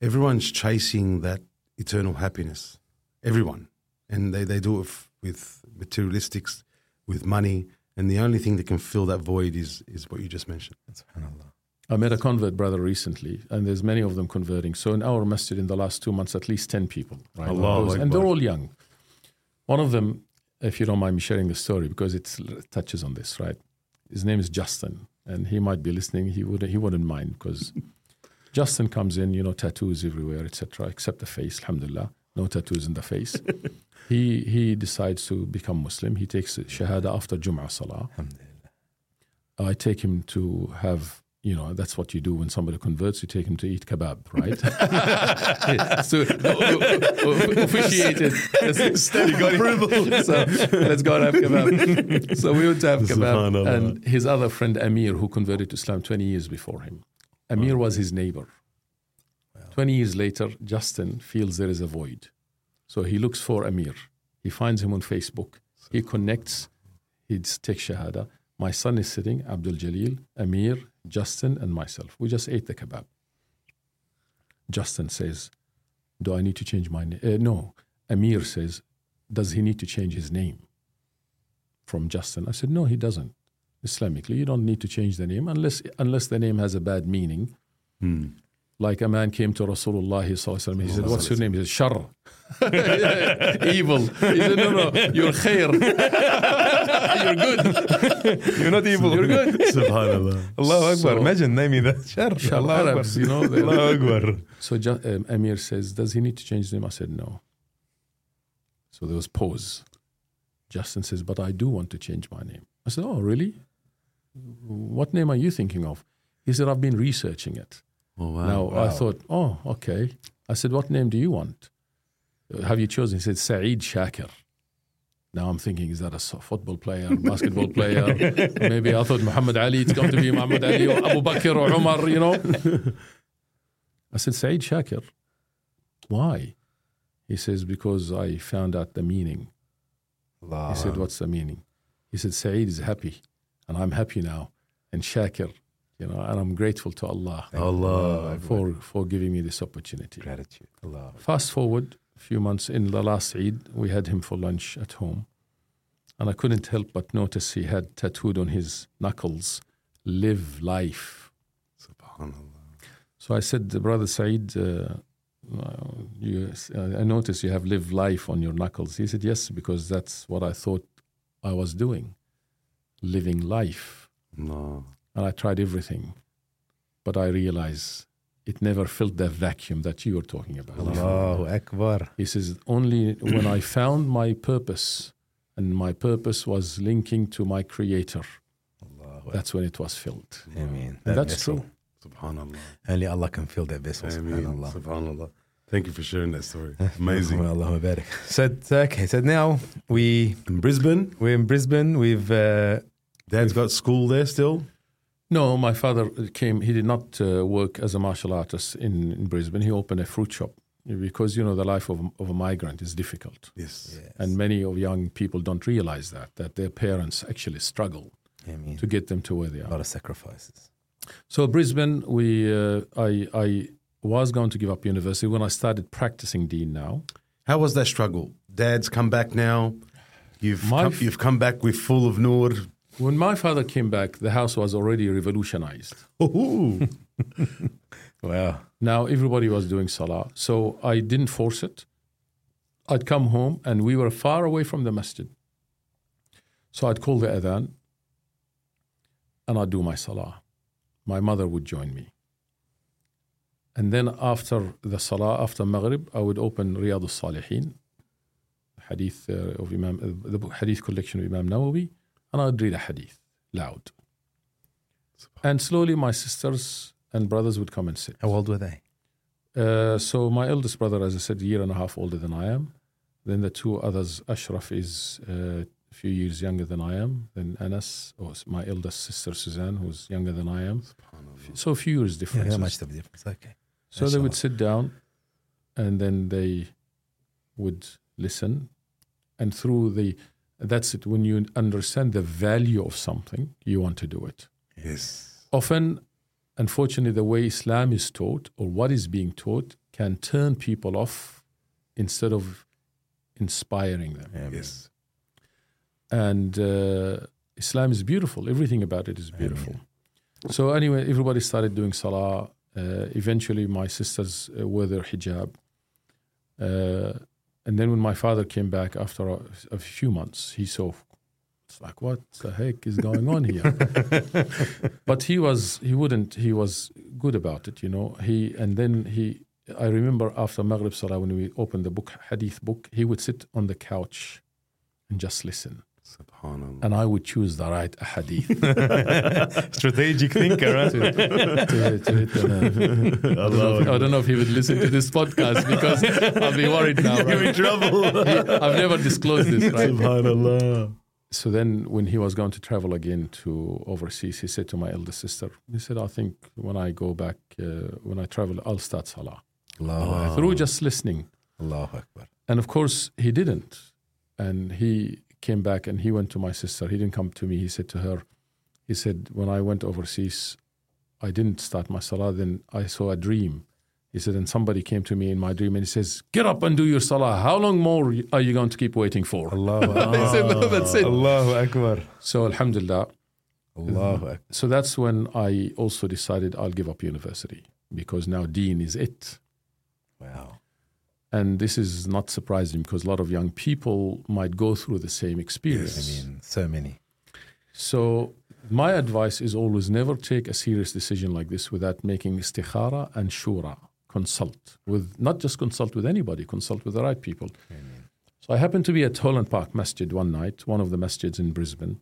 everyone's chasing that eternal happiness. Everyone, and they they do it with materialistics, with money, and the only thing that can fill that void is is what you just mentioned. Subhanallah. I met a convert brother recently, and there's many of them converting. So in our masjid in the last two months, at least ten people. Right? Allah and Allah. They're all young. One of them, if you don't mind me sharing the story, because it touches on this, right? His name is Justin, and he might be listening. He, would, he wouldn't mind, because Justin comes in, you know, tattoos everywhere, et cetera, except the face, alhamdulillah. No tattoos in the face. he he decides to become Muslim. He takes shahada after Jum'ah Salah. Alhamdulillah. I take him to have... You know, that's what you do when somebody converts. You take him to eat kebab, right? So, officiate it. Steady got approval. So, let's go and have kebab. So, we went to have kebab. And his other friend, Amir, who converted to Islam twenty years before him. Amir was his neighbor. twenty years later, Justin feels there is a void. So, he looks for Amir. He finds him on Facebook. He connects. He takes shahada. My son is sitting, Abdul Jalil, Amir, Justin, and myself. We just ate the kebab. Justin says, do I need to change my name? Uh, no. Amir says, does he need to change his name? From Justin. I said, no, he doesn't. Islamically, you don't need to change the name unless unless the name has a bad meaning. Hmm. Like a man came to Rasulullah, he said, what's your name? He said, Sharr. Evil. He said, no, no, you're Khair. You're good. You're not evil. You're good. SubhanAllah. Allahu Akbar. So, imagine naming that. Sharr. Sharr Arabs, you know. Allahu Akbar. So um, Amir says, does he need to change his name? I said, no. So there was pause. Justin says, but I do want to change my name. I said, oh, really? What name are you thinking of? He said, I've been researching it. Oh, wow, now, wow. I thought, oh, okay. I said, what name do you want? Have you chosen? He said, Saeed Shakir. Now I'm thinking, is that a football player, basketball player? Maybe I thought Muhammad Ali, it's got to be Muhammad Ali or Abu Bakr or Umar, you know? I said, Saeed Shakir. Why? He says, because I found out the meaning. Allah. He said, what's the meaning? He said, Saeed is happy, and I'm happy now, and Shakir. You know, and I'm grateful to Allah, Allah for, for giving me this opportunity. Gratitude. Allah. Fast forward a few months, in the last Eid, we had him for lunch at home. And I couldn't help but notice he had tattooed on his knuckles, live life. SubhanAllah. So I said, Brother Saeed, uh, you, I noticed you have live life on your knuckles. He said, yes, because that's what I thought I was doing, living life. No. And I tried everything, but I realized it never filled that vacuum that you were talking about. Allahu Akbar. He says, only when I found my purpose, and my purpose was linking to my Creator, Allahu that's when it was filled. Amen. That that's vessel. True. SubhanAllah. Only Allah can fill that vessel. SubhanAllah. SubhanAllah. Thank you for sharing that story. Amazing. Allahumma barik. So, okay, so now we... In Brisbane. We're in Brisbane. We've... Uh, Dad's we've, got school there still? No, my father came, he did not uh, work as a martial artist in, in Brisbane. He opened a fruit shop because, you know, the life of, of a migrant is difficult. Yes. yes. And many of young people don't realize that, that their parents actually struggle I mean, to get them to where they are. A lot of sacrifices. So Brisbane, we, uh, I, I was going to give up university when I started practicing deen now. How was that struggle? Dad's come back now. You've, come, f- you've come back with full of nur. When my father came back, the house was already revolutionized. Wow. Now everybody was doing salah. So I didn't force it. I'd come home and we were far away from the masjid. So I'd call the adhan and I'd do my salah. My mother would join me. And then after the Salah, after Maghrib, I would open Riyadh al Salihin, hadith uh, of Imam, uh, the hadith collection of Imam Nawawi, and I would read a hadith loud. And slowly my sisters and brothers would come and sit. How old were they? Uh, so my eldest brother, as I said, a year and a half older than I am. Then the two others, Ashraf is uh, a few years younger than I am. Then Anas, or my eldest sister, Suzanne, who's younger than I am. So a few years difference. Yeah, how much of a difference, okay. So Inshallah. They would sit down and then they would listen. And through the, that's it, when you understand the value of something, you want to do it. Yes. Often, unfortunately, the way Islam is taught or what is being taught can turn people off instead of inspiring them. Amen. Yes. And uh, Islam is beautiful. Everything about it is beautiful. Amen. So anyway, everybody started doing salah. Uh, eventually, my sisters uh, wore their hijab. Uh, and then when my father came back after a, a few months, he saw... It's like, what the heck is going on here? But he was, he wouldn't, he was good about it, you know. He, and then he, I remember after Maghrib Salah, when we opened the book, hadith book, he would sit on the couch and just listen. Subhanallah. And I would choose the right hadith. Strategic thinker, right? to, to, to, to, to, uh, I, don't know if, I don't know if he would listen to this podcast because I'll be worried now. You're right? In trouble. I've never disclosed this, right? Subhanallah. So then when he was going to travel again to overseas, he said to my eldest sister, he said, I think when I go back, uh, when I travel, I'll start Salah. Allah. Through just listening. Allahu Akbar. And of course, he didn't. And he came back and he went to my sister. He didn't come to me. He said to her, he said, when I went overseas, I didn't start my Salah. Then I saw a dream. He said, and somebody came to me in my dream and he says, get up and do your salah. How long more are you going to keep waiting for? Allahu Akbar. I said, no, that's it. Allahu Akbar. So alhamdulillah. Allahu Akbar. So that's when I also decided I'll give up university because now deen is it. Wow. And this is not surprising because a lot of young people might go through the same experience. Yes, I mean, so many. So... my advice is always never take a serious decision like this without making istikhara and shura, consult. with Not just consult with anybody, consult with the right people. Amen. So I happened to be at Holland Park Masjid one night, one of the masjids in Brisbane,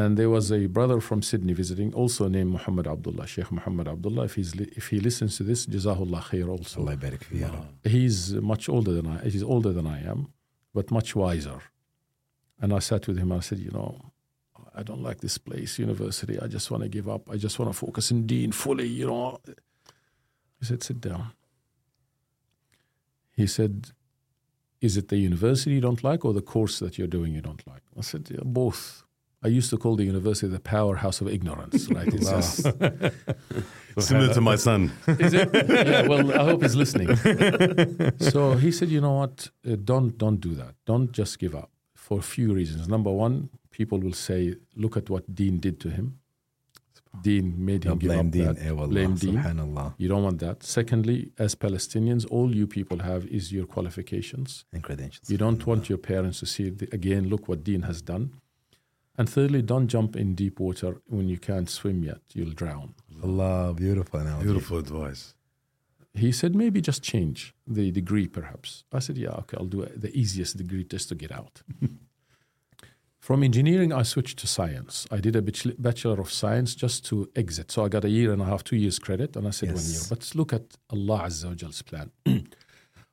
and there was a brother from Sydney visiting, also named Mohamad Abdullah, Sheikh Mohamad Abdullah. If, he's li- if he listens to this, Jazahullah Khair also. Allah barik fi ya Rabbi. He's much older than I, he's older than I am, but much wiser. And I sat with him and I said, you know, I don't like this place, university. I just want to give up. I just want to focus in deen fully, you know. He said, sit down. He said, is it the university you don't like or the course that you're doing you don't like? I said, yeah, both. I used to call the university the powerhouse of ignorance, right? It's just, similar to my son. Is it? Yeah, well, I hope he's listening. So he said, you know what? Uh, don't, don't do that. Don't just give up for a few reasons. Number one, people will say, look at what Deen did to him. Deen made him give up that. Blame Deen. You don't want that. Secondly, as Palestinians, all you people have is your qualifications and credentials. You don't want your parents to see, the, again, look what Deen has done. And thirdly, don't jump in deep water when you can't swim yet. You'll drown. Allah, beautiful analogy. Beautiful advice. He said, maybe just change the degree, perhaps. I said, yeah, okay, I'll do the easiest degree just to get out. From engineering, I switched to science. I did a Bachelor of Science just to exit. So I got a year and a half, two years credit, and I said yes. one year. But look at Allah Azza wa Jal's plan.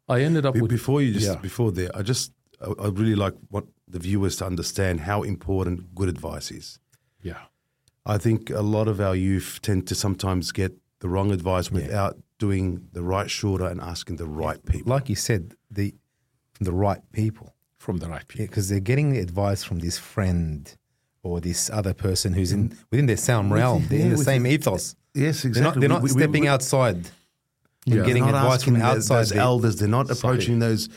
I ended up Be- with... Before you just, yeah. before there, I just, I, I really like what the viewers to understand how important good advice is. Yeah. I think a lot of our youth tend to sometimes get the wrong advice yeah. without doing the right shorter and asking the right people. Like you said, the the right people. From the right people. Because yeah, they're getting the advice from this friend or this other person who's in within their same realm. They're yeah, in the same the, ethos. Yes, exactly. They're not, they're not we, stepping we, we, outside and yeah. getting advice from outside. Those elders, they're not approaching those,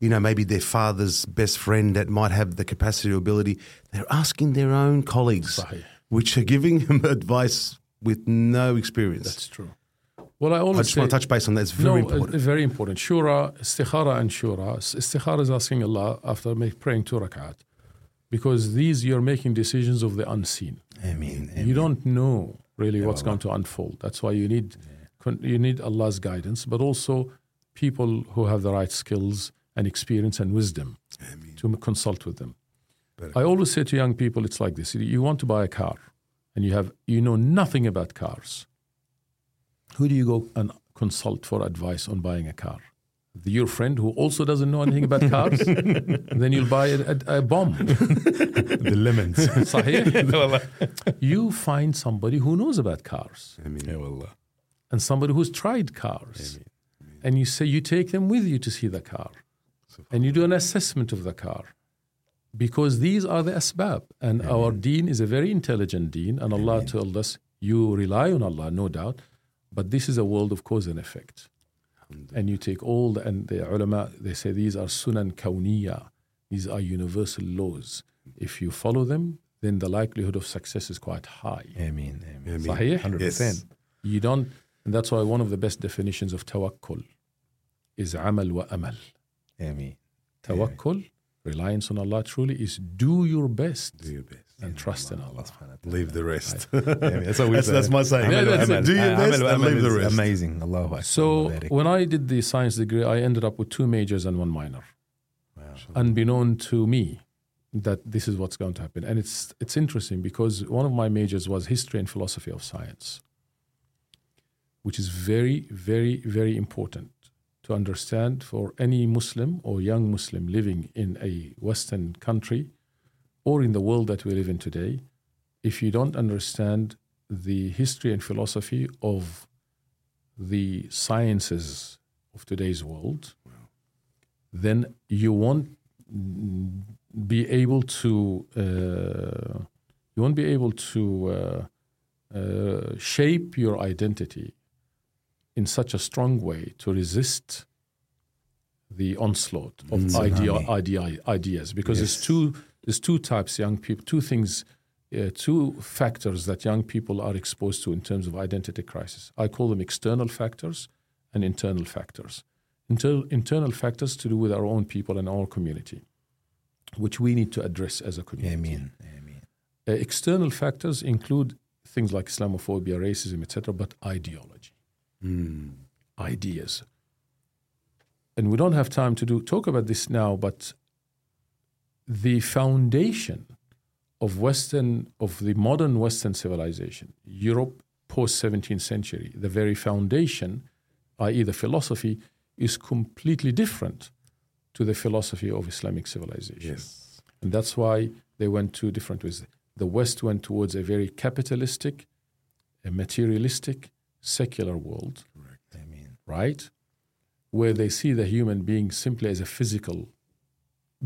you know, maybe their father's best friend that might have the capacity or ability. They're asking their own colleagues, Sahih. Which are giving them advice with no experience. That's true. Well, I, always I just say, want to touch base on that. It's very no, important. It's very important. Shura, istikhara and shura. Istikhara is asking Allah after make, praying two rak'at. Because these, you're making decisions of the unseen. I mean, I mean. You don't know really what's going to unfold. That's why you need yeah. you need Allah's guidance, but also people who have the right skills and experience and wisdom Ameen. To consult with them. But I always say to young people, it's like this. You want to buy a car and you have you know nothing about cars. Who do you go and consult for advice on buying a car? Your friend who also doesn't know anything about cars, then you'll buy a, a, a bomb. The lemons. Sahih. You find somebody who knows about cars. Ameen. And somebody who's tried cars. Ameen. Ameen. And you say you take them with you to see the car. And you do an assessment of the car. Because these are the asbab. And Ameen. Our deen is a very intelligent deen. And Ameen. Allah told us, you rely on Allah, no doubt. But this is a world of cause and effect. And you take all, the, and the ulama, they say these are sunan kawniyah. These are universal laws. If you follow them, then the likelihood of success is quite high. Ameen. Ameen. Sahih? one hundred percent. Yes. You don't, and that's why one of the best definitions of tawakkul is amal wa amal. Ameen. Tawakkul, reliance on Allah truly, is do your best. Do your best. And trust in Allah. Leave the rest. that's, that's, that's my saying. Yeah, that's it. Do your best and leave the rest. Amazing. Allahu So when I did the science degree, I ended up with two majors and one minor. Wow. Unbeknown to me that this is what's going to happen. And it's it's interesting because one of my majors was history and philosophy of science, which is very, very, very important to understand for any Muslim or young Muslim living in a Western country or in the world that we live in today. If you don't understand the history and philosophy of the sciences of today's world, wow. then you won't be able to uh, you won't be able to uh, uh, shape your identity in such a strong way to resist the onslaught of idea, idea, ideas, because yes. it's too. There's two types, young people, two things, uh, two factors that young people are exposed to in terms of identity crisis. I call them external factors and internal factors. Inter- internal factors to do with our own people and our community, which we need to address as a community. Amen. Amen. Uh, external factors include things like Islamophobia, racism, et cetera, but ideology, mm. ideas. And we don't have time to do talk about this now, but the foundation of Western, of the modern Western civilization, Europe post-seventeenth century, the very foundation, that is the philosophy, is completely different to the philosophy of Islamic civilization. Yes. And that's why they went two different ways. The West went towards a very capitalistic, a materialistic, secular world. Correct. I mean. Right? Where they see the human being simply as a physical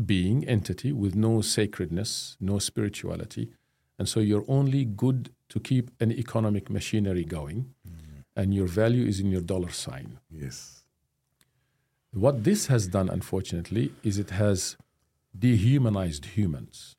being, entity, with no sacredness, no spirituality. And so you're only good to keep an economic machinery going, mm-hmm. and your value is in your dollar sign. Yes. What this has done, unfortunately, is it has dehumanized humans.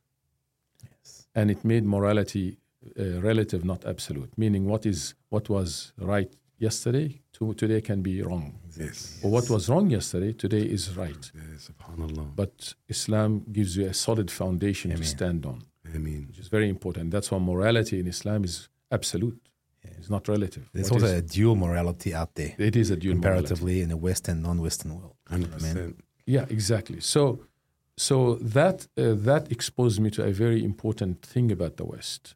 Yes. And it made morality uh, relative, not absolute, meaning what is what was right yesterday, to, today can be wrong. Yes. Or what was wrong yesterday, today is right. Yes, subhanallah. But Islam gives you a solid foundation Ameen. To stand on, Ameen. Which is very important. That's why morality in Islam is absolute. Yeah. It's not relative. There's what also is, a dual morality out there. It is a dual comparatively morality. In the Western, non-Western world. one hundred percent. Yeah, exactly. So so that uh, that exposed me to a very important thing about the West,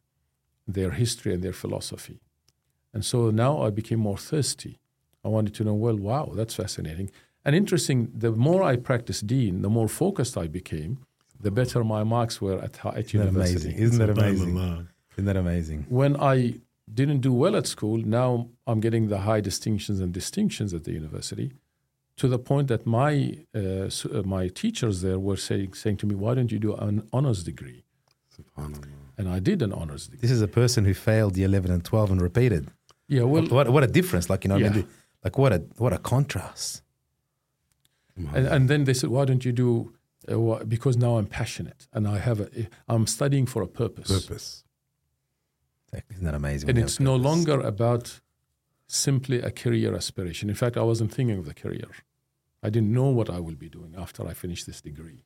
their history and their philosophy. And so now I became more thirsty. I wanted to know, well, wow, that's fascinating. And interesting, the more I practiced deen, the more focused I became, the better my marks were at, at university. Isn't that amazing? Isn't that amazing? Isn't that amazing? When I didn't do well at school, now I'm getting the high distinctions and distinctions at the university, to the point that my uh, my teachers there were saying, saying to me, why don't you do an honors degree? SubhanAllah. And I did an honors degree. This is a person who failed year eleven and twelve and repeated. Yeah, well, what, what a difference! Like you know, yeah. I mean, like what a what a contrast. And, and then they said, "Why don't you do?" Uh, wh- because now I'm passionate and I have a. I'm studying for a purpose. Purpose. Isn't that amazing? And it's no longer about simply a career aspiration. In fact, I wasn't thinking of the career. I didn't know what I will be doing after I finished this degree.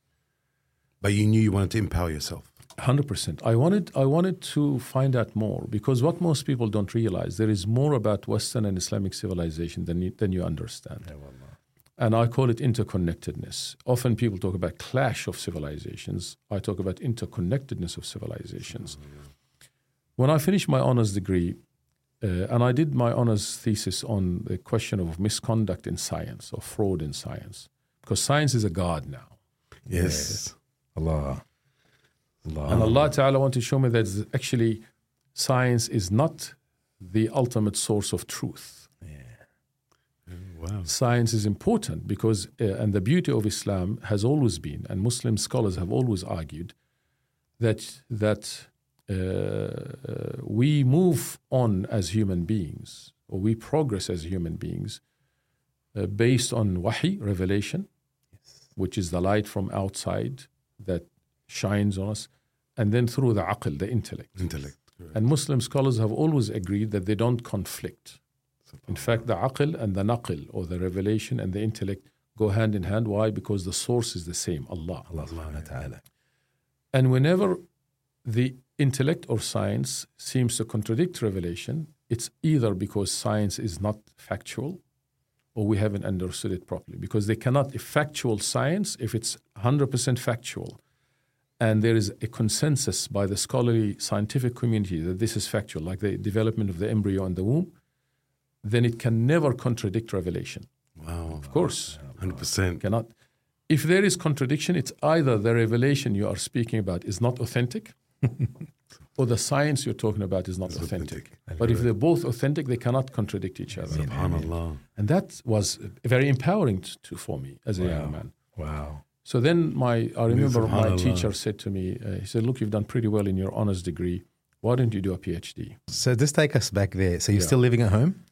But you knew you wanted to empower yourself. one hundred percent. I wanted, I wanted to find out more, because what most people don't realize, there is more about Western and Islamic civilization than you, than you understand. Yeah, well, and I call it interconnectedness. Often people talk about clash of civilizations. I talk about interconnectedness of civilizations. Mm-hmm. When I finished my honors degree, uh, and I did my honors thesis on the question of misconduct in science, or fraud in science, because science is a god now. Yes. Yeah. Allah. Allah. And Allah Ta'ala wanted to show me that actually science is not the ultimate source of truth. Yeah. Wow. Science is important because, uh, and the beauty of Islam has always been, and Muslim scholars have always argued, that that uh, uh, we move on as human beings, or we progress as human beings, uh, based on wahi, revelation, yes, which is the light from outside that shines on us, and then through the aql, the intellect. Intellect. Correct. And Muslim scholars have always agreed that they don't conflict. In fact, the aql and the naql, or the revelation and the intellect, go hand in hand. Why? Because the source is the same, Allah. Allah subhanahu wa ta'ala. And whenever the intellect or science seems to contradict revelation, it's either because science is not factual, or we haven't understood it properly. Because they cannot effectual science if it's one hundred percent factual, and there is a consensus by the scholarly scientific community that this is factual, like the development of the embryo in the womb, then it can never contradict revelation. Wow. Of course. one hundred percent. Cannot. If there is contradiction, it's either the revelation you are speaking about is not authentic, or the science you're talking about is not it's authentic. authentic. But if they're both authentic, they cannot contradict each other. Subhanallah. And that was very empowering to, for me as a wow. young man. Wow. So then my, I remember my teacher said to me, uh, he said, look, you've done pretty well in your honors degree. Why don't you do a PhD? So just take us back there. So you're yeah. still living at home?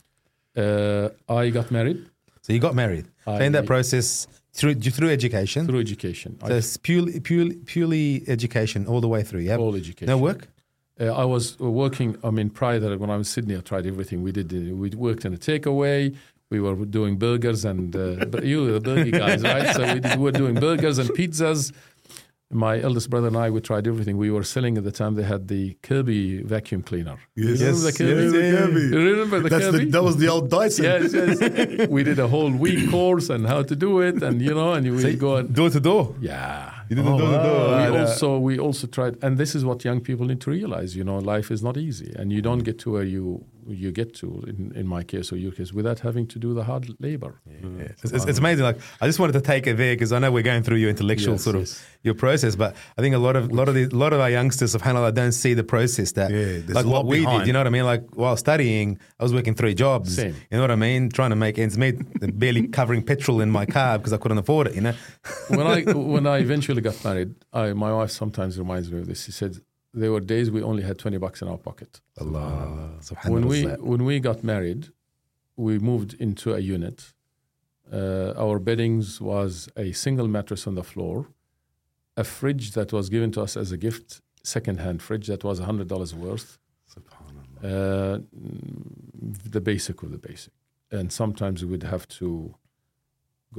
Uh, I got married. So you got married. I, so in that process, through through education? Through education. So I, it's purely, purely, purely education all the way through, yeah? All education. No work? Uh, I was working, I mean, prior to that, when I was in Sydney, I tried everything. We did. We worked in a takeaway. We were doing burgers and uh, you were the burger guys, right? So we, did, we were doing burgers and pizzas. My eldest brother and I, we tried everything. We were selling at the time, they had the Kirby vacuum cleaner. Yes, you remember the Kirby? Yes, the Kirby. You remember the That's Kirby? The, that was the old Dyson. Yes, yes. We did a whole week course on how to do it, and you know, and we so go and, door to door. Yeah, you did oh, door wow. to door. We right, also we also tried, and this is what young people need to realize. You know, life is not easy, and you don't get to where you. you get to, in, in my case or your case, without having to do the hard labor. Yeah. Mm-hmm. Yeah. It's, it's, it's amazing. Like I just wanted to take it there because I know we're going through your intellectual yes, sort yes. of your process, but I think a lot of lot of the, lot of our youngsters, subhanAllah, don't see the process that yeah, like what we behind. did. You know what I mean? Like while studying, I was working three jobs. Same. You know what I mean? Trying to make ends meet, and barely covering petrol in my car because I couldn't afford it. You know. when I when I eventually got married, I, my wife sometimes reminds me of this. She said, there were days we only had twenty bucks in our pocket. Allah. When we when we got married, we moved into a unit. Uh, our beddings was a single mattress on the floor, a fridge that was given to us as a gift, second-hand fridge that was one hundred dollars worth. SubhanAllah. Uh, the basic of the basic. And sometimes we would have to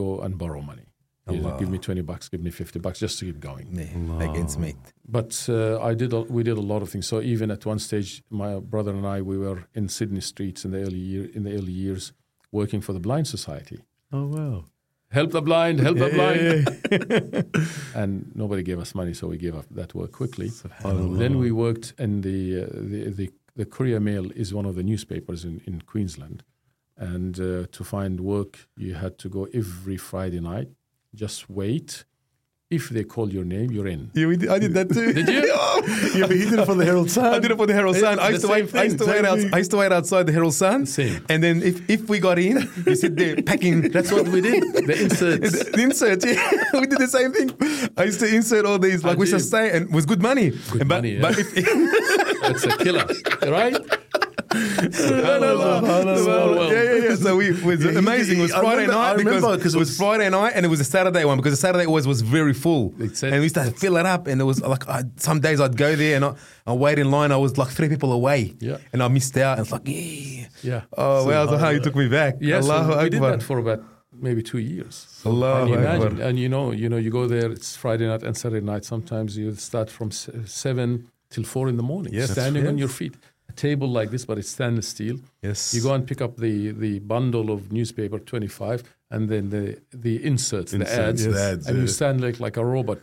go and borrow money. Like, give me twenty bucks, give me fifty bucks, just to keep going. Yeah. Against me. But uh, I did. A, we did a lot of things. So even at one stage, my brother and I, we were in Sydney streets in the early year, in the early years, working for the Blind Society. Oh wow! Help the blind! Help yeah, the blind! Yeah, yeah. And nobody gave us money, so we gave up that work quickly. Then we worked in the, uh, the the the Courier Mail is one of the newspapers in, in Queensland, and uh, to find work, you had to go every Friday night. Just wait. If they call your name, you're in. Yeah, we did, I did that too. Did you? Yeah, but he did it for the Herald Sun. I did it for the Herald Sun. I used, the to wait, I, used to wait out, I used to wait outside the Herald Sun. Same. And then if, if we got in, we sit there packing. That's what we did. The inserts. The, the inserts, yeah. We did the same thing. I used to insert all these, like I we should say, and it was good money. Good and, but, money, yeah. But if, that's a killer, right? Yeah, yeah, yeah. So we it was yeah, amazing. It was Friday remember, night because cause it was Friday night and it was a Saturday one because the Saturday always was very full. And we used to fill it up and it was like I, some days I'd go there and I, I wait in line. I was like three people away yeah. and I missed out. And it's like, yeah. yeah. Oh, so, wow. So how you took me back. Yeah, so we did that for about maybe two years. Allah and, imagine, and you know, you know, you go there. It's Friday night and Saturday night. Sometimes you start from seven till four in the morning, yes, standing yes. on your feet. A table like this, but it's stainless steel. Yes, you go and pick up the the bundle of newspaper twenty-five, and then the the inserts, Insert, the ads, yes. the ads and yeah. you stand like like a robot.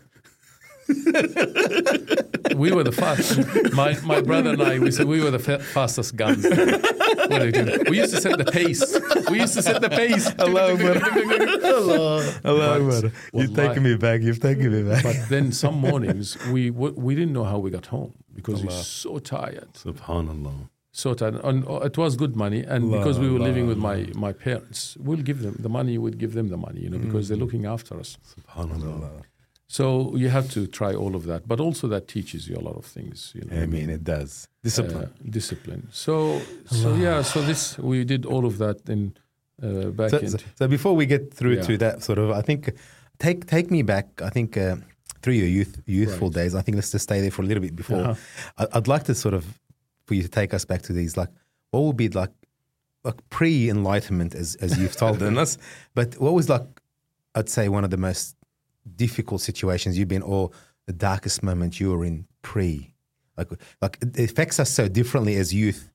We were the fastest. My my brother and I, we said we were the fa- fastest guns. We used to set the pace. We used to set the pace. Hello, brother. Hello, brother. You've taken me back. You've taken me back. But then some mornings, we we didn't know how we got home because we were so tired. Subhanallah. So tired. And it was good money. And Allah, because we were Allah, living with my, my parents, we'll give them the money. We'd give them the money, you know, mm. because they're looking after us. Subhanallah. So you have to try all of that, but also that teaches you a lot of things. You know? I mean, it does. Discipline. Uh, discipline. So, so yeah. So this we did all of that in uh, back so, end. So before we get through yeah. to that sort of, I think, take take me back. I think uh, through your youth youthful right. days. I think let's just stay there for a little bit before. Uh-huh. I, I'd like to sort of for you to take us back to these like what would be like, like pre-enlightenment as as you've told us, but what was like I'd say one of the most difficult situations you've been, or the darkest moment you were in pre, like like it affects us so differently as youth.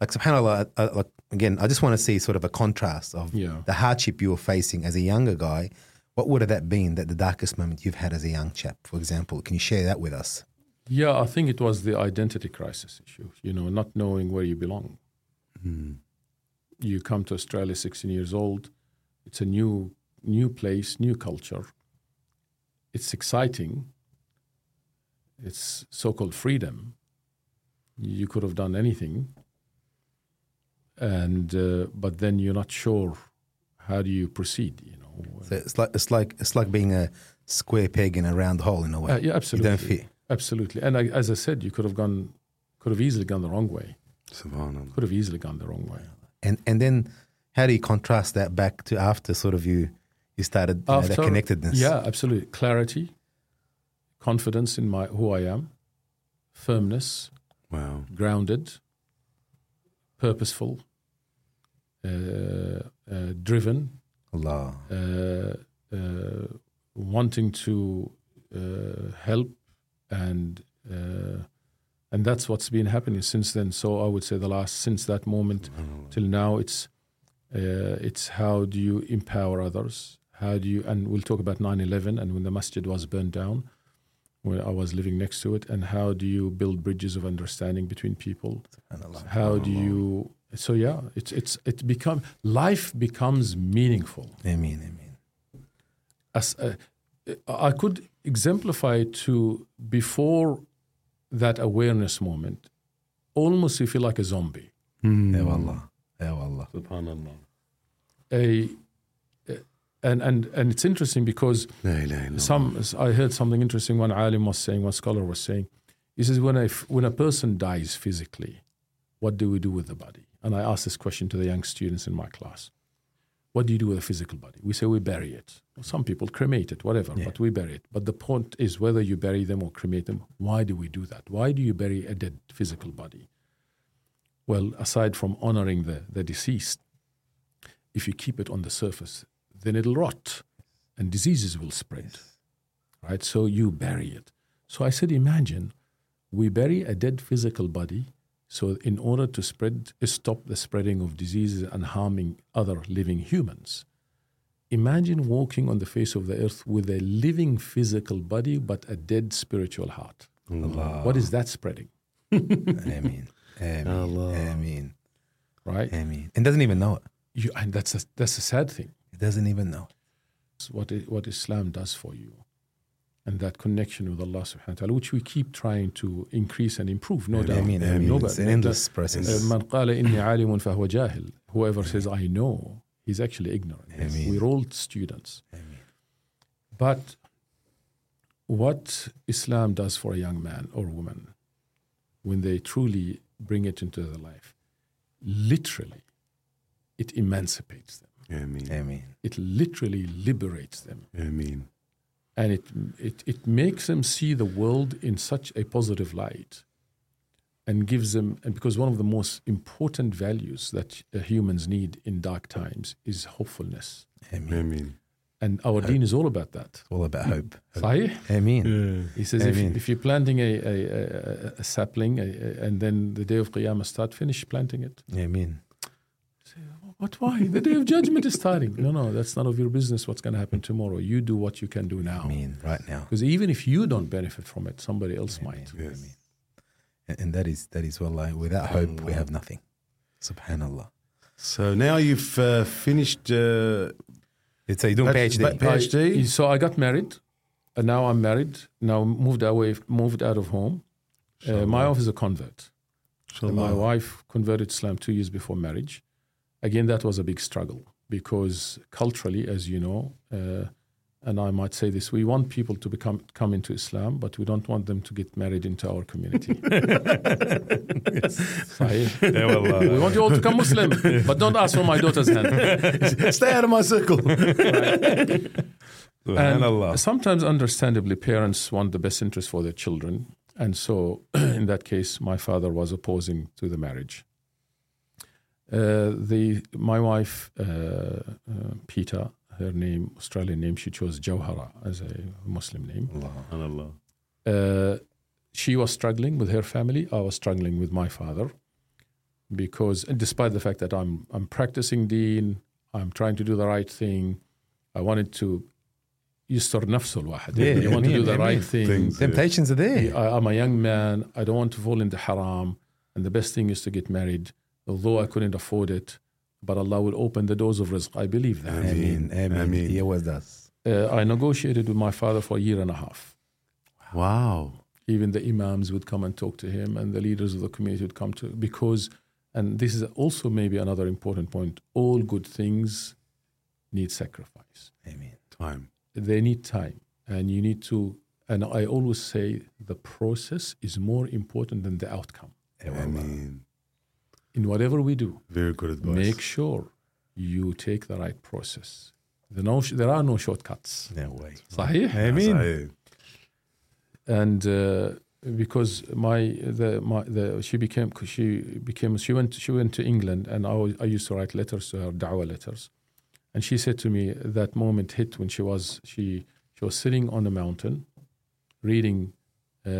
Like subhanallah, I, I, like again, I just want to see sort of a contrast of yeah. the hardship you were facing as a younger guy. What would have that been? That the darkest moment you've had as a young chap, for example, can you share that with us? Yeah, I think it was the identity crisis issue. You know, not knowing where you belong. Mm. You come to Australia, sixteen years old. It's a new new place, new culture. It's exciting. It's so-called freedom. You could have done anything, and uh, but then you're not sure how do you proceed. You know, so it's like it's like it's like being a square peg in a round hole in a way. Uh, yeah, absolutely. You don't fit. Absolutely. And I, as I said, you could have gone, could have easily gone the wrong way. Savannah. Could have easily gone the wrong way. And and then how do you contrast that back to after sort of you? You started you After, know, that connectedness. Yeah, absolutely. Clarity, confidence in my who I am, firmness, wow, grounded, purposeful, uh, uh, driven, Allah, uh, uh, wanting to uh, help, and uh, and that's what's been happening since then. So I would say the last since that moment till now, it's uh, it's how do you empower others. How do you, and we'll talk about nine eleven and when the masjid was burned down, where I was living next to it, and how do you build bridges of understanding between people? How do you, so yeah, it's, it's, it become, life becomes meaningful. Ameen, ameen. As, uh, I could exemplify to before that awareness moment, almost you feel like a zombie. Mm. Ya Allah, ya Allah. Subhanallah. A, And and and it's interesting because some I heard something interesting. One alim was saying, one scholar was saying, he says when a when a person dies physically, what do we do with the body? And I asked this question to the young students in my class: what do you do with a physical body? We say we bury it. Some people cremate it, whatever, yeah. but we bury it. But the point is whether you bury them or cremate them. Why do we do that? Why do you bury a dead physical body? Well, aside from honoring the the deceased, if you keep it on the surface, then it'll rot and diseases will spread, yes. right? So you bury it. So I said, imagine we bury a dead physical body so in order to spread, stop the spreading of diseases and harming other living humans. Imagine walking on the face of the earth with a living physical body but a dead spiritual heart. Allah. What is that spreading? Ameen. Ameen. Allah. Ameen. Right? Ameen. And doesn't even know it. You, and that's a, that's a sad thing. Doesn't even know. It's what, what Islam does for you and that connection with Allah subhanahu wa ta'ala, which we keep trying to increase and improve, no doubt. I mean, I mean, no, it's an endless process. Man qala inni alimun fahuwa jahil. Whoever says, I know, he's actually ignorant. I mean. We're all students. I mean. But what Islam does for a young man or woman when they truly bring it into their life, literally, it emancipates them. Ameen. Ameen. It literally liberates them. Ameen. And it, it it makes them see the world in such a positive light and gives them, and because one of the most important values that uh, humans need in dark times is hopefulness. Ameen. And our hope. Deen is all about that. All about hope. hope. Sahih? Ameen. Yeah. He says, if, if you're planting a, a, a, a sapling, a, a, and then the day of Qiyamah start, finish planting it. Ameen. What, why? The day of judgment is starting. No, no, that's none of your business what's going to happen tomorrow. You do what you can do now. I mean, right now. Because even if you don't benefit from it, somebody else I mean, might. Yes. I mean. and, and that is, that is wallahi, without hope, we have nothing. Subhanallah. So now you've uh, finished... Uh, it's a, you're doing PhD. PhD. I, so I got married. And now I'm married. Now moved away, moved out of home. Uh, my wife is a convert. My wife converted to Islam two years before marriage. Again, that was a big struggle because culturally, as you know, uh, and I might say this, we want people to become come into Islam, but we don't want them to get married into our community. Yes. Yeah, well, uh, we want you all to become Muslim, but don't ask for my daughter's hand. Stay out of my circle. Right. And sometimes, understandably, parents want the best interest for their children. And so in that case, my father was opposing to the marriage. Uh, the my wife, uh, uh, Peter, her name, Australian name, she chose Jawhara as a Muslim name. Allah. Uh, she was struggling with her family. I was struggling with my father because, and despite the fact that I'm I'm practicing deen, I'm trying to do the right thing. I wanted to yustur nafsul wahad. Yeah, you want to do the right thing. Temptations are there. I, I'm a young man. I don't want to fall into haram. And the best thing is to get married. Although I couldn't afford it, but Allah will open the doors of rizq. I believe that. Ameen. Ameen. He was us. Uh, I negotiated with my father for a year and a half. Wow. wow. Even the imams would come and talk to him, and the leaders of the community would come to, because, and this is also maybe another important point, all good things need sacrifice. Ameen. Time. They need time. And you need to, and I always say the process is more important than the outcome. Ameen. In whatever we do, very good advice. Make sure you take the right process. The no, there are no shortcuts. No way. Sahih? I mean, and uh, because my the my the she became she became she went she went to England, and I was, I used to write letters to her, da'wah letters, and she said to me that moment hit when she was she she was sitting on a mountain, reading uh,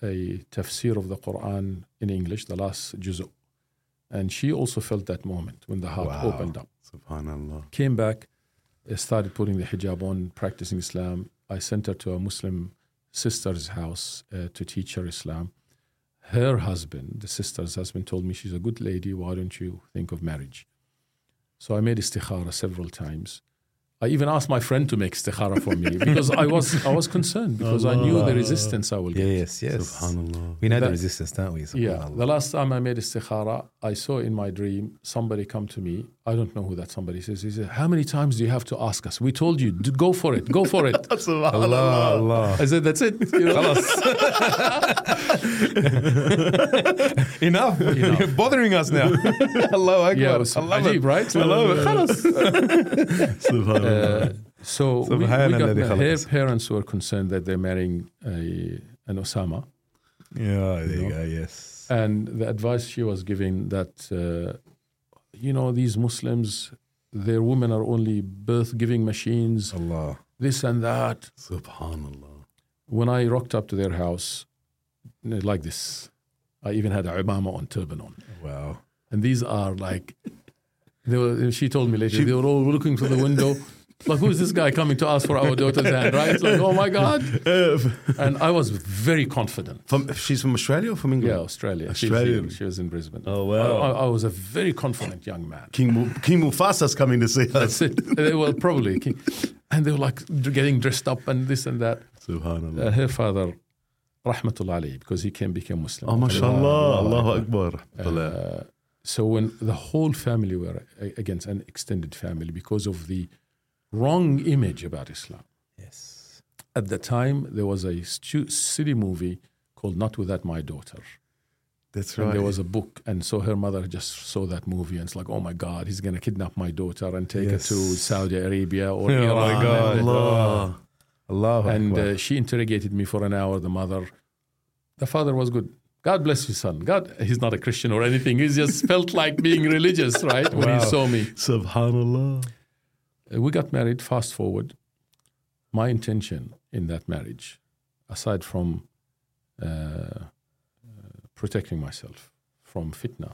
a tafsir of the Quran in English, the last juz. And she also felt that moment when the heart wow. opened up. Subhanallah. Came back, started putting the hijab on, practicing Islam. I sent her to a Muslim sister's house uh, to teach her Islam. Her husband, the sister's husband, told me, she's a good lady, why don't you think of marriage? So I made istikhara several times. I even asked my friend to make istikhara for me because I was I was concerned because Allah. I knew the resistance I will get. Yes, yes. Subhanallah. We know that, the resistance, don't we? Yeah. The last time I made istikhara, I saw in my dream somebody come to me. I don't know who that somebody says. He said, how many times do you have to ask us? We told you, go for it, go for it. Subhanallah. Allah, Allah. I said, that's it. You know? Enough. Enough. You're bothering us now. Hello, Akbar. Yeah, was, I love Ajib, it. Right? Hello. Subhanallah. Uh, so we, we got, her parents were concerned that they're marrying a, an Osama. Yeah, there you, you know? go, yes. And the advice she was giving that, uh, you know, these Muslims, their women are only birth-giving machines. Allah. This and that. Subhanallah. When I rocked up to their house, like this, I even had a imama on, turban on. Wow. And these are like... They were, she told me later, she, they were all looking through the window. Like, who's this guy coming to ask for our daughter's hand, right? It's like, oh, my God. And I was very confident. From, she's from Australia or from England? Yeah, Australia. Australian. She was in Brisbane. Oh, wow. I, I was a very confident young man. King, King Mufasa's coming to see us. That's it. They were probably King. And they were like getting dressed up and this and that. Subhanallah. Uh, her father, rahmatullah alayhi, because he came, became Muslim. Oh, mashallah. Allahu Akbar. Uh, So when the whole family were against, an extended family, because of the wrong image about Islam. Yes. At the time, there was a stu- silly movie called Not Without My Daughter. That's right. And there was a book. And so her mother just saw that movie and it's like, oh my God, he's going to kidnap my daughter and take yes. her to Saudi Arabia or oh Iran. Oh my God. And Allah. Allah. And uh, she interrogated me for an hour, the mother. The father was good. God bless you, son. God, he's not a Christian or anything. He just felt like being religious, right, when wow. he saw me. Subhanallah. We got married, fast forward. My intention in that marriage, aside from uh, uh, protecting myself from fitna,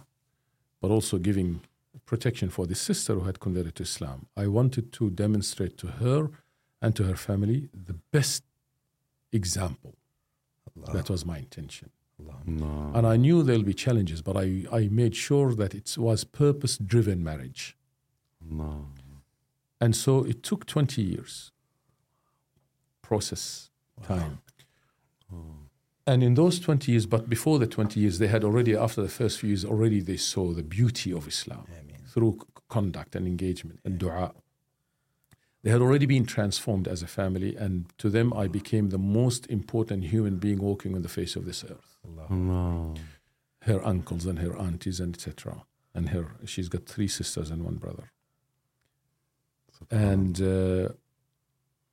but also giving protection for this sister who had converted to Islam, I wanted to demonstrate to her and to her family the best example. Allah. That was my intention. No. And I knew there'll be challenges, but I, I made sure that it was purpose-driven marriage. No. And so it took twenty years, process, wow. time. Oh. And in those twenty years, but before the twenty years, they had already, after the first few years, already they saw the beauty of Islam Amen. Through conduct and engagement Amen. And dua. They had already been transformed as a family, and to them I became the most important human being walking on the face of this earth. Allah. Her uncles and her aunties and et cetera. And her, she's got three sisters and one brother. And uh,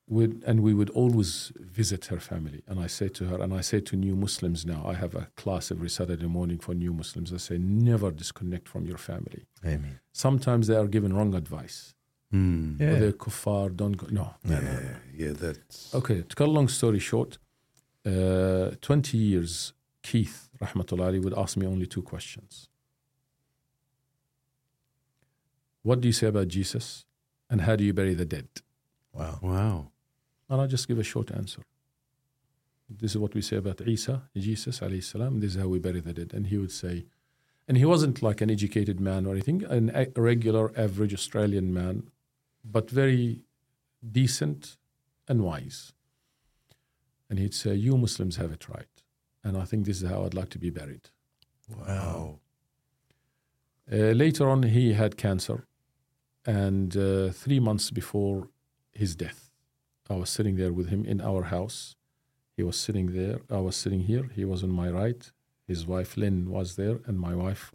we'd, and we would always visit her family. And I say to her, and I say to new Muslims now, I have a class every Saturday morning for new Muslims. I say, never disconnect from your family. Amen. Sometimes they are given wrong advice. Mm. Yeah. Or they're kuffar, don't go. No. Yeah, no, no, no. yeah, that's. Okay, to cut a long story short, uh, twenty years, Keith, rahmatullahi, would ask me only two questions. What do you say about Jesus? And how do you bury the dead? Wow. Wow. And I'll just give a short answer. This is what we say about Isa, Jesus, alayhi salam. This is how we bury the dead. And he would say, and he wasn't like an educated man or anything, an a regular, average Australian man, but very decent and wise. And he'd say, you Muslims have it right. And I think this is how I'd like to be buried. Wow. Uh, later on, he had cancer. And uh, three months before his death, I was sitting there with him in our house. He was sitting there. I was sitting here. He was on my right. His wife, Lynn, was there, and my wife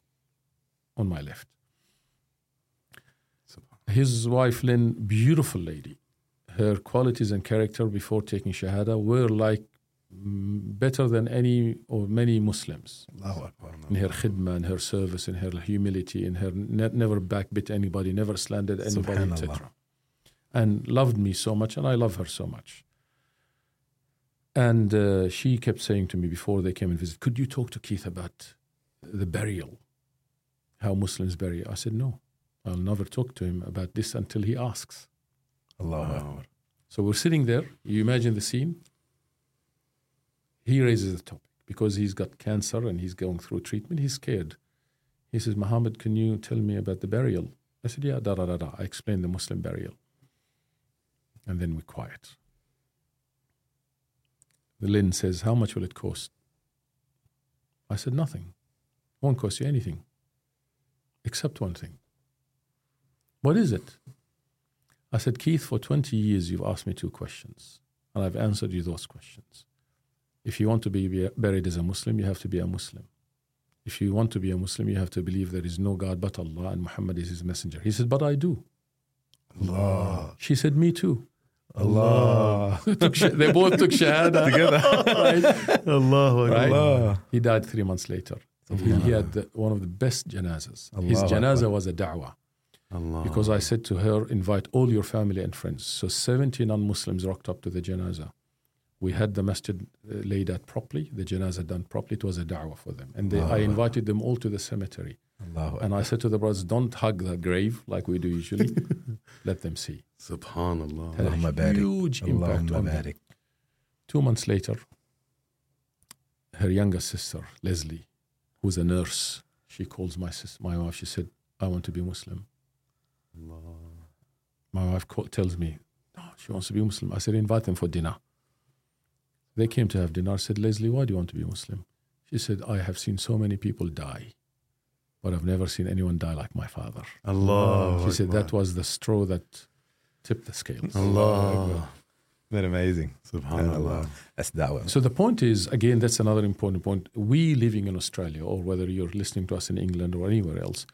on my left. His wife, Lynn, beautiful lady. Her qualities and character before taking Shahada were like better than any or many Muslims. Allahu Akbar. In her khidmah, in her service, in her humility, in her ne- never backbit anybody, never slandered anybody, et cetera. And loved me so much, and I love her so much. And uh, she kept saying to me before they came and visited, could you talk to Keith about the burial, how Muslims bury? I said, no, I'll never talk to him about this until he asks. Allahu Akbar. So we're sitting there. You imagine the scene. He raises the topic because he's got cancer and he's going through treatment. He's scared. He says, Mohammed, can you tell me about the burial? I said, yeah, da, da, da, da. I explained the Muslim burial. And then we're quiet. Lynn says, how much will it cost? I said, nothing. It won't cost you anything. Except one thing. What is it? I said, Keith, for twenty years you've asked me two questions. And I've answered you those questions. If you want to be buried as a Muslim, you have to be a Muslim. If you want to be a Muslim, you have to believe there is no God but Allah and Muhammad is his messenger. He said, but I do. Allah. She said, me too. Allah. They both took Shahada together. Right? Allahu Akbar. Right? He died three months later. Allah. He had the, one of the best janazas. Allah. His janazah was a da'wah. Allah. Because I said to her, invite all your family and friends. So seventy non-Muslims rocked up to the janazah. We had the masjid laid out properly, the janazah done properly. It was a da'wah for them. And they, I invited them all to the cemetery. Allah. And I said to the brothers, don't hug the grave like we do usually. Let them see. Subhanallah. Had a huge impact on them. Two months later, her younger sister, Leslie, who's a nurse, she calls my sister, my wife. She said, I want to be Muslim. Allah. My wife called, tells me, no, she wants to be Muslim. I said, invite them for dinner. They came to have dinner. I said, Leslie, why do you want to be Muslim? She said, I have seen so many people die, but I've never seen anyone die like my father. Allah. She Allah. Said, that was the straw that tipped the scales. Allah. Isn't that amazing? SubhanAllah. That's da'wah. So the point is, again, that's another important point. We living in Australia, or whether you're listening to us in England or anywhere else,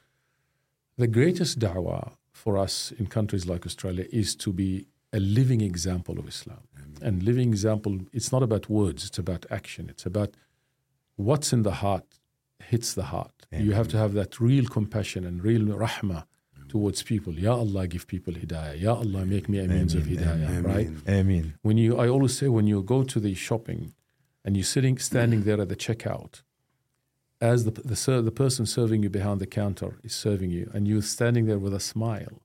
the greatest da'wah for us in countries like Australia is to be a living example of Islam. Amen. And living example, it's not about words, it's about action. It's about what's in the heart hits the heart. Yeah. You have to have that real compassion and real rahmah towards people. Ya Allah, give people hidayah. Ya Allah, make me a means of hidayah. Ameen, right? Ameen. When you, I always say, when you go to the shopping and you're sitting, standing there at the checkout, as the the, the the person serving you behind the counter is serving you, and you're standing there with a smile,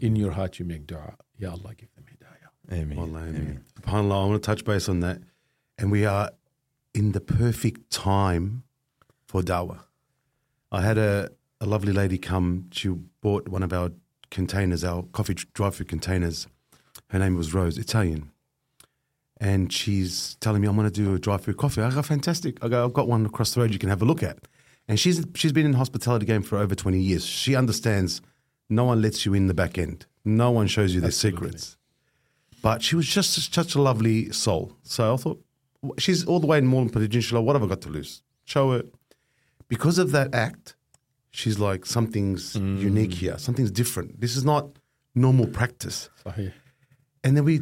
in your heart you make dua. Ya Allah, give them hidayah. Ameen. Wallah, ameen. Ameen. SubhanAllah, I want to touch base on that. And we are in the perfect time for dawah. I had a, a lovely lady come. She bought one of our containers, our coffee drive-through containers. Her name was Rose, Italian. And she's telling me, I'm going to do a drive-through coffee. I go, fantastic. I go, I've got one across the road you can have a look at. And she's she's been in the hospitality game for over twenty years. She understands no one lets you in the back end. No one shows you their Absolutely. Secrets. But she was just such a lovely soul. So I thought, she's all the way in Moreland Peninsula. What have I got to lose? Show her. Because of that act, she's like, something's mm. unique here. Something's different. This is not normal practice. Sahih. And then we...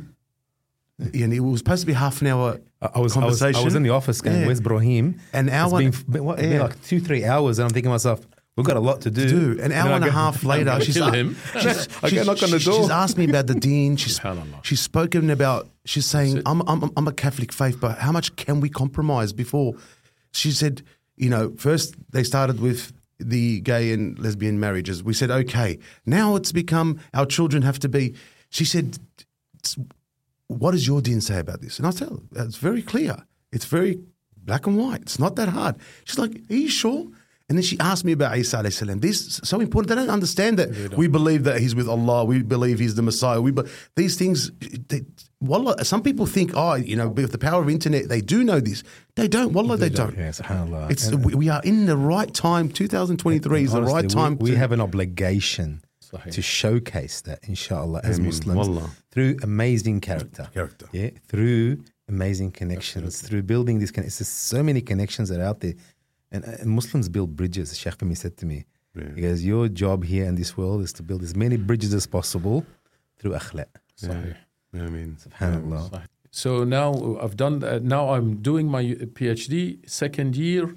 And it was supposed to be half an hour I was, conversation. I was, I was in the office going, yeah. where's Brahim? An hour. It's been, what, yeah. been like two, three hours. And I'm thinking to myself, we've got a lot to do. To do. An hour and, and go, a half later, she's, a, him. she's, she's, knock on the door. she's asked me about the deen. She's, she's spoken about, she's saying, I'm, I'm, I'm a Catholic faith, but how much can we compromise before? She said, you know, first they started with the gay and lesbian marriages. We said, okay, now it's become our children have to be. She said, what does your deen say about this? And I said, it's very clear. It's very black and white. It's not that hard. She's like, are you sure? And then she asked me about Isa alayhi salam. This is so important. They don't understand that. Don't. We believe that he's with Allah. We believe he's the Messiah. We be- These things, they, wallah, some people think, oh, you know, with the power of internet, they do know this. They don't. Wallah, they, they don't. don't. Yeah, subhanAllah. It's, yeah. We are in the right time. twenty twenty-three and, and is honestly, the right time. We, we to- have an obligation to showcase that, inshallah, as Amen. Muslims, Wallah. Through amazing character, character, yeah, through amazing connections, Absolutely. Through building these connections. There's so many connections that are out there, and, and Muslims build bridges. Shaykh Fahmy said to me, yeah. he goes, your job here in this world is to build as many bridges as possible through akhlaq. Sahih. Yeah. I mean, subhanAllah. Sahih. So now I've done, uh, now I'm doing my PhD, second year.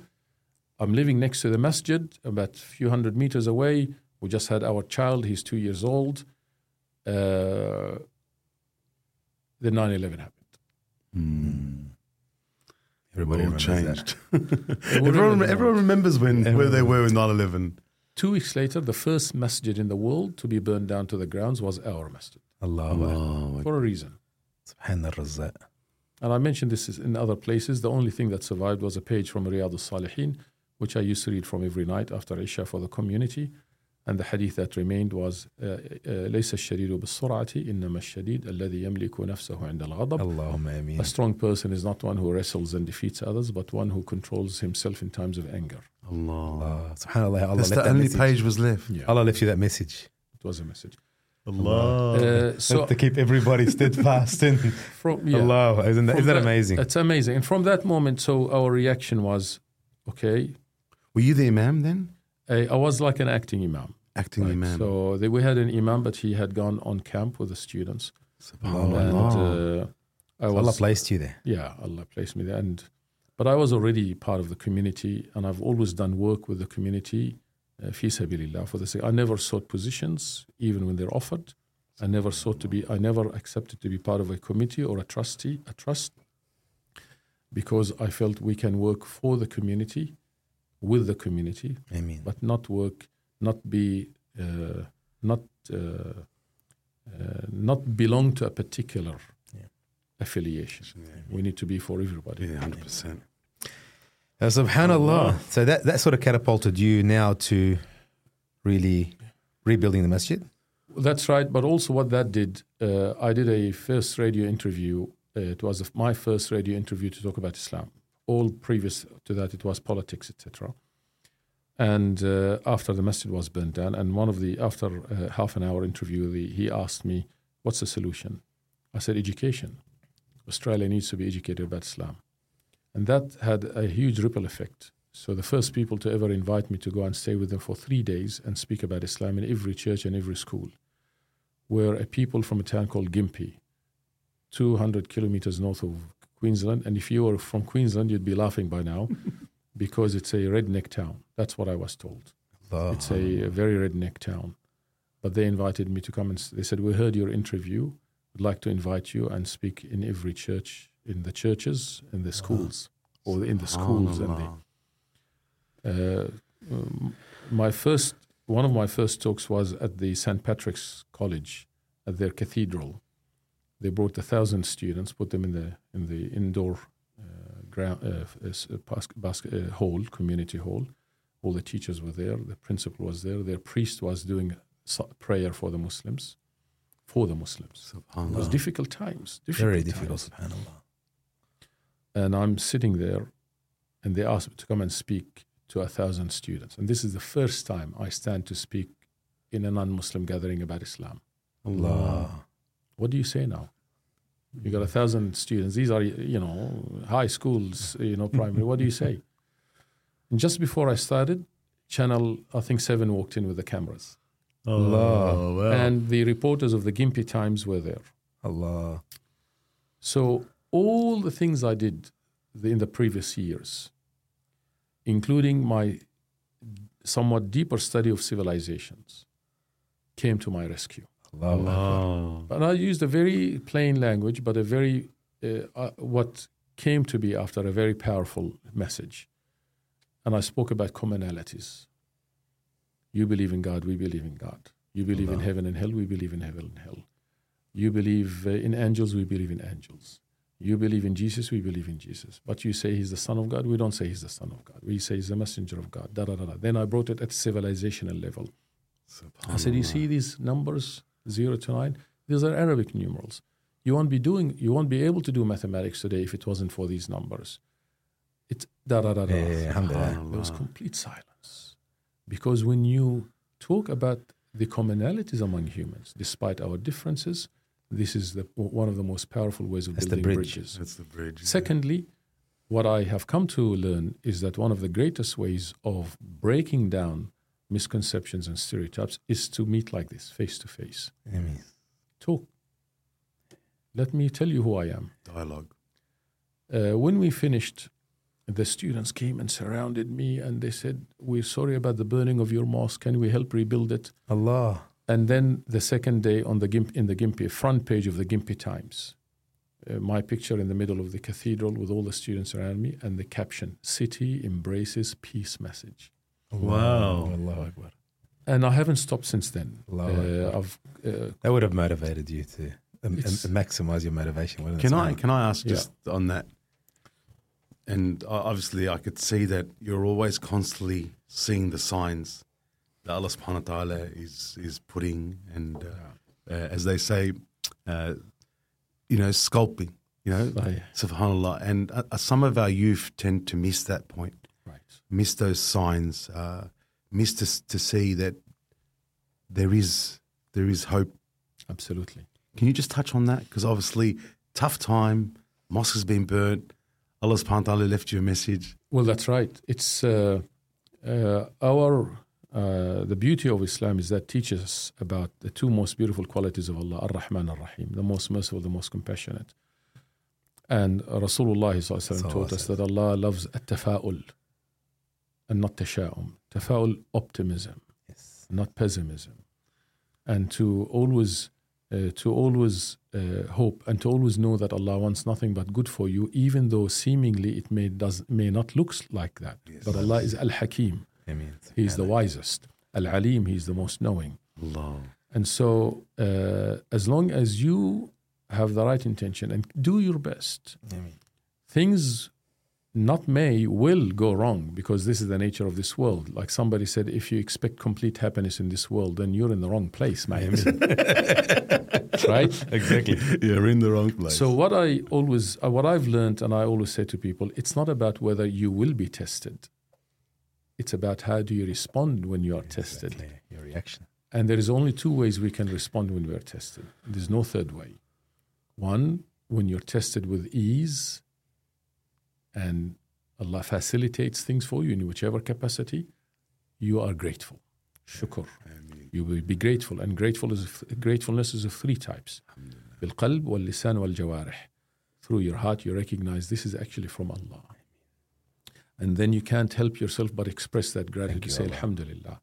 I'm living next to the masjid, about a few hundred meters away. We just had our child. He's two years old. Uh, the nine eleven happened. Mm. Everybody all changed. everyone, everyone remembers when everyone where they remembered. were in nine eleven. Two weeks later, the first masjid in the world to be burned down to the grounds was our masjid. Allahu Akbar. For a reason. Subhanallah Razzaq. And I mentioned this is in other places. The only thing that survived was a page from Riyadh al Salihin, which I used to read from every night after Isha for the community. And the hadith that remained was لَيْسَ الشَّدِيدُ بِالسُّرْعَةِ إِنَّمَا الشَّدِيدُ الَّذِي يَمْلِكُ نَفْسَهُ عِنْدَ الْغَضَبِ Allahumma ameen. A strong person is not one who wrestles and defeats others, but one who controls himself in times of anger. Allah. Allah. SubhanAllah. Allah. That's the that only message. Page was left. Yeah. Allah left you that message. It was a message. Allah. Uh, so have to keep everybody steadfast in from, yeah. Allah. Isn't that, isn't that amazing? It's amazing. And from that moment, so our reaction was, okay. Were you the imam then? I, I was like an acting imam. Acting right? imam. So they, we had an imam, but he had gone on camp with the students. SubhanAllah. And, uh, I was, Allah placed you there. Yeah, Allah placed me there. And, but I was already part of the community, and I've always done work with the community. Uh, fi sabilillah, for the sake. I never sought positions, even when they're offered. I never sought to be. I never accepted to be part of a committee or a trustee, a trust, because I felt we can work for the community. With the community, Amen. But not work, not be, uh, not uh, uh, not belong to a particular yeah. affiliation. Yeah. We need to be for everybody. Yeah, one hundred percent. Uh, SubhanAllah. So that, that sort of catapulted you now to really rebuilding the masjid? That's right. But also what that did, uh, I did a first radio interview. Uh, it was my first radio interview to talk about Islam. All previous to that, it was politics, et cetera. And uh, after the masjid was burnt down, and one of the after uh, half an hour interview, the, he asked me, "What's the solution?" I said, "Education. Australia needs to be educated about Islam," and that had a huge ripple effect. So the first people to ever invite me to go and stay with them for three days and speak about Islam in every church and every school were a people from a town called Gympie, two hundred kilometers north of Queensland, and if you were from Queensland, you'd be laughing by now. because it's a redneck town. That's what I was told. Allah. It's a, a very redneck town. But they invited me to come and they said, we heard your interview. We'd like to invite you and speak in every church, in the churches, in the schools, or in the schools. And the, uh, my first, one of my first talks was at the Saint Patrick's College, at their cathedral. They brought a thousand students, put them in the in the indoor uh, ground, uh, uh, bas- bas- uh, hall, community hall. All the teachers were there. The principal was there. Their priest was doing prayer for the Muslims, for the Muslims. SubhanAllah. It was difficult times. Difficult Very difficult, times. SubhanAllah. And I'm sitting there, and they asked me to come and speak to a thousand students. And this is the first time I stand to speak in a non-Muslim gathering about Islam. Allah. What do you say now? You got a thousand students. These are, you know, high schools, you know, primary. What do you say? And just before I started, Channel, I think, seven walked in with the cameras. Allah. Allah. Wow. And the reporters of the Gympie Times were there. Allah. So all the things I did in the previous years, including my somewhat deeper study of civilizations, came to my rescue. Allah. But I used a very plain language, but a very, uh, uh, what came to be after a very powerful message. And I spoke about commonalities. You believe in God, we believe in God. You believe Allah. In heaven and hell, we believe in heaven and hell. You believe uh, in angels, we believe in angels. You believe in Jesus, we believe in Jesus. But you say he's the son of God, we don't say he's the son of God. We say he's the messenger of God, da da da da. Then I brought it at civilizational level. I said, you see these numbers? Zero to nine. These are Arabic numerals. You won't be doing. You won't be able to do mathematics today if it wasn't for these numbers. It's da da da da. Hey, there was complete silence, because when you talk about the commonalities among humans, despite our differences, this is the one of the most powerful ways of That's building the bridge. bridges. That's the bridge. Secondly, yeah. What I have come to learn is that one of the greatest ways of breaking down misconceptions and stereotypes is to meet like this, face to face. Amen. Talk. Let me tell you who I am. Dialogue. Uh, when we finished, the students came and surrounded me and they said, we're sorry about the burning of your mosque. Can we help rebuild it? Allah. And then the second day on the Gimp, in the Gympie, front page of the Gympie Times, uh, my picture in the middle of the cathedral with all the students around me and the caption, City Embraces Peace Message. Wow. Allahu Akbar. And I haven't stopped since then. Allahu Akbar. Uh, I've, uh, that would have motivated you to um, maximize your motivation, wouldn't it? Can I, can I ask yeah. just on that? And obviously I could see that you're always constantly seeing the signs that Allah subhanahu wa ta'ala is, is putting and uh, yeah. uh, as they say, uh, you know, sculpting, you know, Sahih. SubhanAllah. And uh, some of our youth tend to miss that point. Miss those signs, uh, miss to, to see that there is there is hope. Absolutely. Can you just touch on that? Because obviously, tough time, mosque has been burnt, Allah subhanahu wa ta'ala left you a message. Well, that's right. It's uh, uh, our, uh, the beauty of Islam is that teaches us about the two most beautiful qualities of Allah, Ar-Rahman, Ar-Rahim, the most merciful, the most compassionate. And Rasulullah sallallahu taught us that Allah loves at-tafa'ul. And not tasha'um, tafa'ul optimism, yes. Not pessimism, and to always, uh, to always uh, hope, and to always know that Allah wants nothing but good for you, even though seemingly it may does may not look like that. Yes. But Allah is Al-Hakim. Amen. He is the wisest. Al-Alim. He is the most knowing. Allah. And so, uh, as long as you have the right intention and do your best, Amen. Things. Not may, will go wrong, because this is the nature of this world. Like somebody said, if you expect complete happiness in this world, then you're in the wrong place, man. Right? Exactly. You're in the wrong place. So what I always, what I've learned, and I always say to people, it's not about whether you will be tested. It's about how do you respond when you are exactly. tested. Your reaction. And there is only two ways we can respond when we are tested. There's no third way. One, when you're tested with ease, and Allah facilitates things for you in whichever capacity, you are grateful. Shukr. You will be grateful. And grateful is of, gratefulness is of three types. Bil-qalb, wal-lisan, wal-jawarih. Through your heart, you recognize this is actually from Allah. And then you can't help yourself but express that gratitude. Thank you, say, Allah. Alhamdulillah.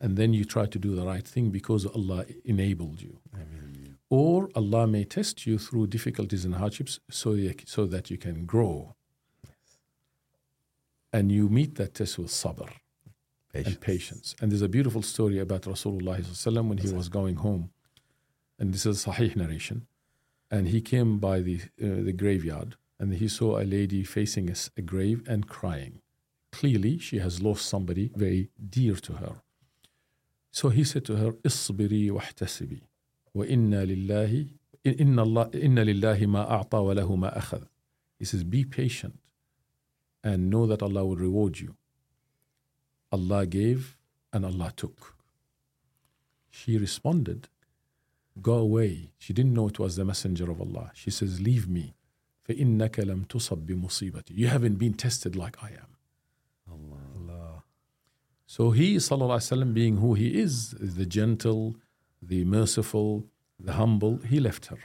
And then you try to do the right thing because Allah enabled you. Amen. Or Allah may test you through difficulties and hardships so, so that you can grow. Yes. And you meet that test with sabr patience. and patience. And there's a beautiful story about Rasulullah when he was going home. And this is a Sahih narration. And he came by the, uh, the graveyard, and he saw a lady facing a, a grave and crying. Clearly, she has lost somebody very dear to her. So he said to her, "Isbiri wahtasibi, wa inna lillahi, inna Allah, inna lillahi ma a'ta wa lahu ma akhad." He says, "Be patient, and know that Allah will reward you. Allah gave, and Allah took." She responded, "Go away." She didn't know it was the messenger of Allah. She says, "Leave me. فَإِنَّكَ لَمْ تُصَبْ بِمُصِيبَتِي." You haven't been tested like I am. Allah. Allah. So he, sallallahu alaihi wasallam, being who he is, the gentle, the merciful, the humble, he left her.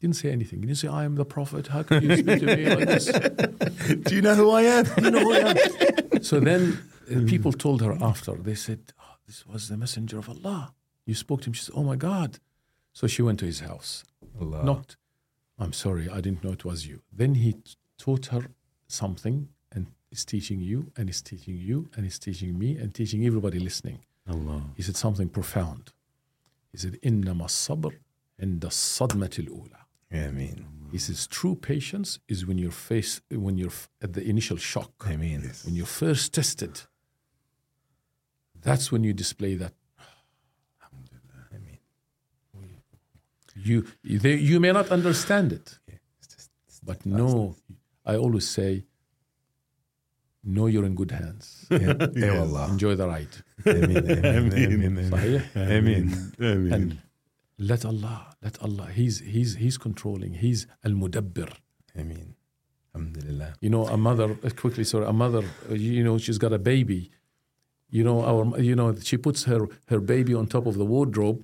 Didn't say anything. He didn't say, "I am the prophet. How can you speak to me like this? Do you know who I am? Do you know who I am?" So then people told her after. They said, "Oh, this was the messenger of Allah. You spoke to him." She said, "Oh my God." So she went to his house. Allah. Knocked. "I'm sorry, I didn't know it was you." Then he t- taught her something, and is teaching you, and is teaching you, and is teaching me, and teaching everybody listening. Allah. He said something profound. He said, "Innama as-sabr inda as-sadmati al-ula." Ameen. He says, true patience is when you're faced, when you're at the initial shock. Ameen. Yes. When you're first tested. That's when you display that. You they, you may not understand it, yeah, it's just, it's but know, I always say, know you're in good hands. Yeah. Yes. Enjoy the ride. Amen. Amen. Amen. Amen. And let Allah, let Allah, He's He's He's controlling. He's Al-Mudabbir. Amen. Alhamdulillah. You know, a mother quickly. Sorry, a mother. You know, she's got a baby. You know, our. You know, she puts her her baby on top of the wardrobe.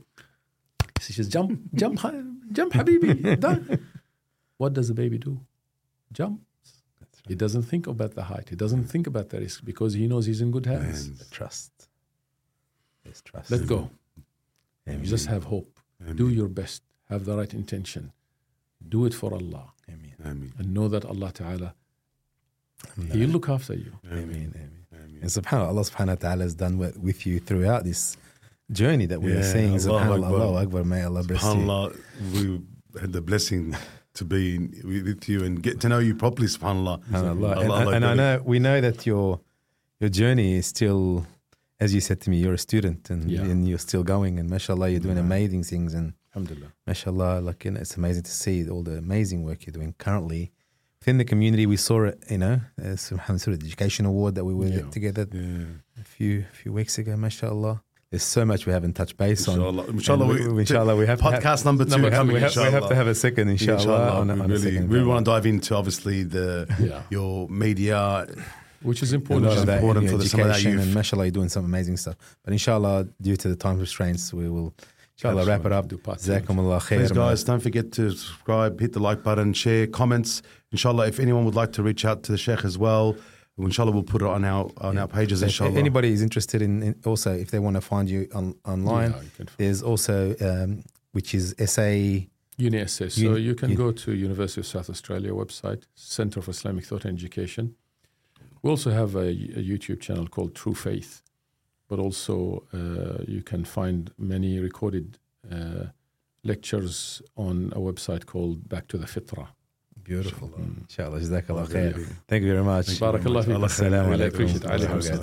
She says, "Jump, jump, jump, Habibi." Done. What does the baby do? Jumps. Right. He doesn't think about the height. He doesn't think about the risk because he knows he's in good hands. And trust. There's trust. Let go. Amen. You just have hope. Amen. Do your best. Have the right intention. Do it for Allah. Amen. Amen. And know that Allah Ta'ala, Amen. He'll look after you. Amen. Amen. Amen. Amen. And subhanAllah, Allah Subhanahu wa Ta'ala has done with, with you throughout this journey that we yeah, were saying. SubhanAllah, Allah Akbar, may Allah bless SubhanAllah, you. We had the blessing to be with you and get to know you properly, SubhanAllah. SubhanAllah. And, Allah, and I know we know that your your journey is still, as you said to me, you're a student and, yeah. and you're still going, and mashallah, you're doing yeah. amazing things, and alhamdulillah, mashallah, like, you know, it's amazing to see all the amazing work you're doing currently. Within the community, we saw it, you know, uh, some sort of education award that we were yeah. together yeah. a few few weeks ago, mashallah. There's so much we haven't touched base inshallah. on. Inshallah, we, we, inshallah, we have podcast have, number two. Number coming, we, have, we have to have a second, inshallah. inshallah on, we on really, second we want to dive into obviously the yeah. your media, which is important. Which is important for the some of our youth. And mashallah, you're doing some amazing stuff. But inshallah, due to the time restraints, we will inshallah wrap it up. Jazakumullah khair. Please, guys, don't forget to subscribe, hit the like button, share, comments. Inshallah, if anyone would like to reach out to the Sheikh as well. Inshallah, we'll put it on our on yeah. our pages. So inshallah, if anybody is interested in, in also if they want to find you on, online, yeah, there's also um, which is S A UniSA. So uni, you can uni. go to University of South Australia website, Centre of Islamic Thought and Education. We also have a, a YouTube channel called True Faith, but also uh, you can find many recorded uh, lectures on a website called Back to the Fitra. Beautiful. Inshallah. Jazakallah khair. Thank you very much. Barakallah. Assalamu alaikum.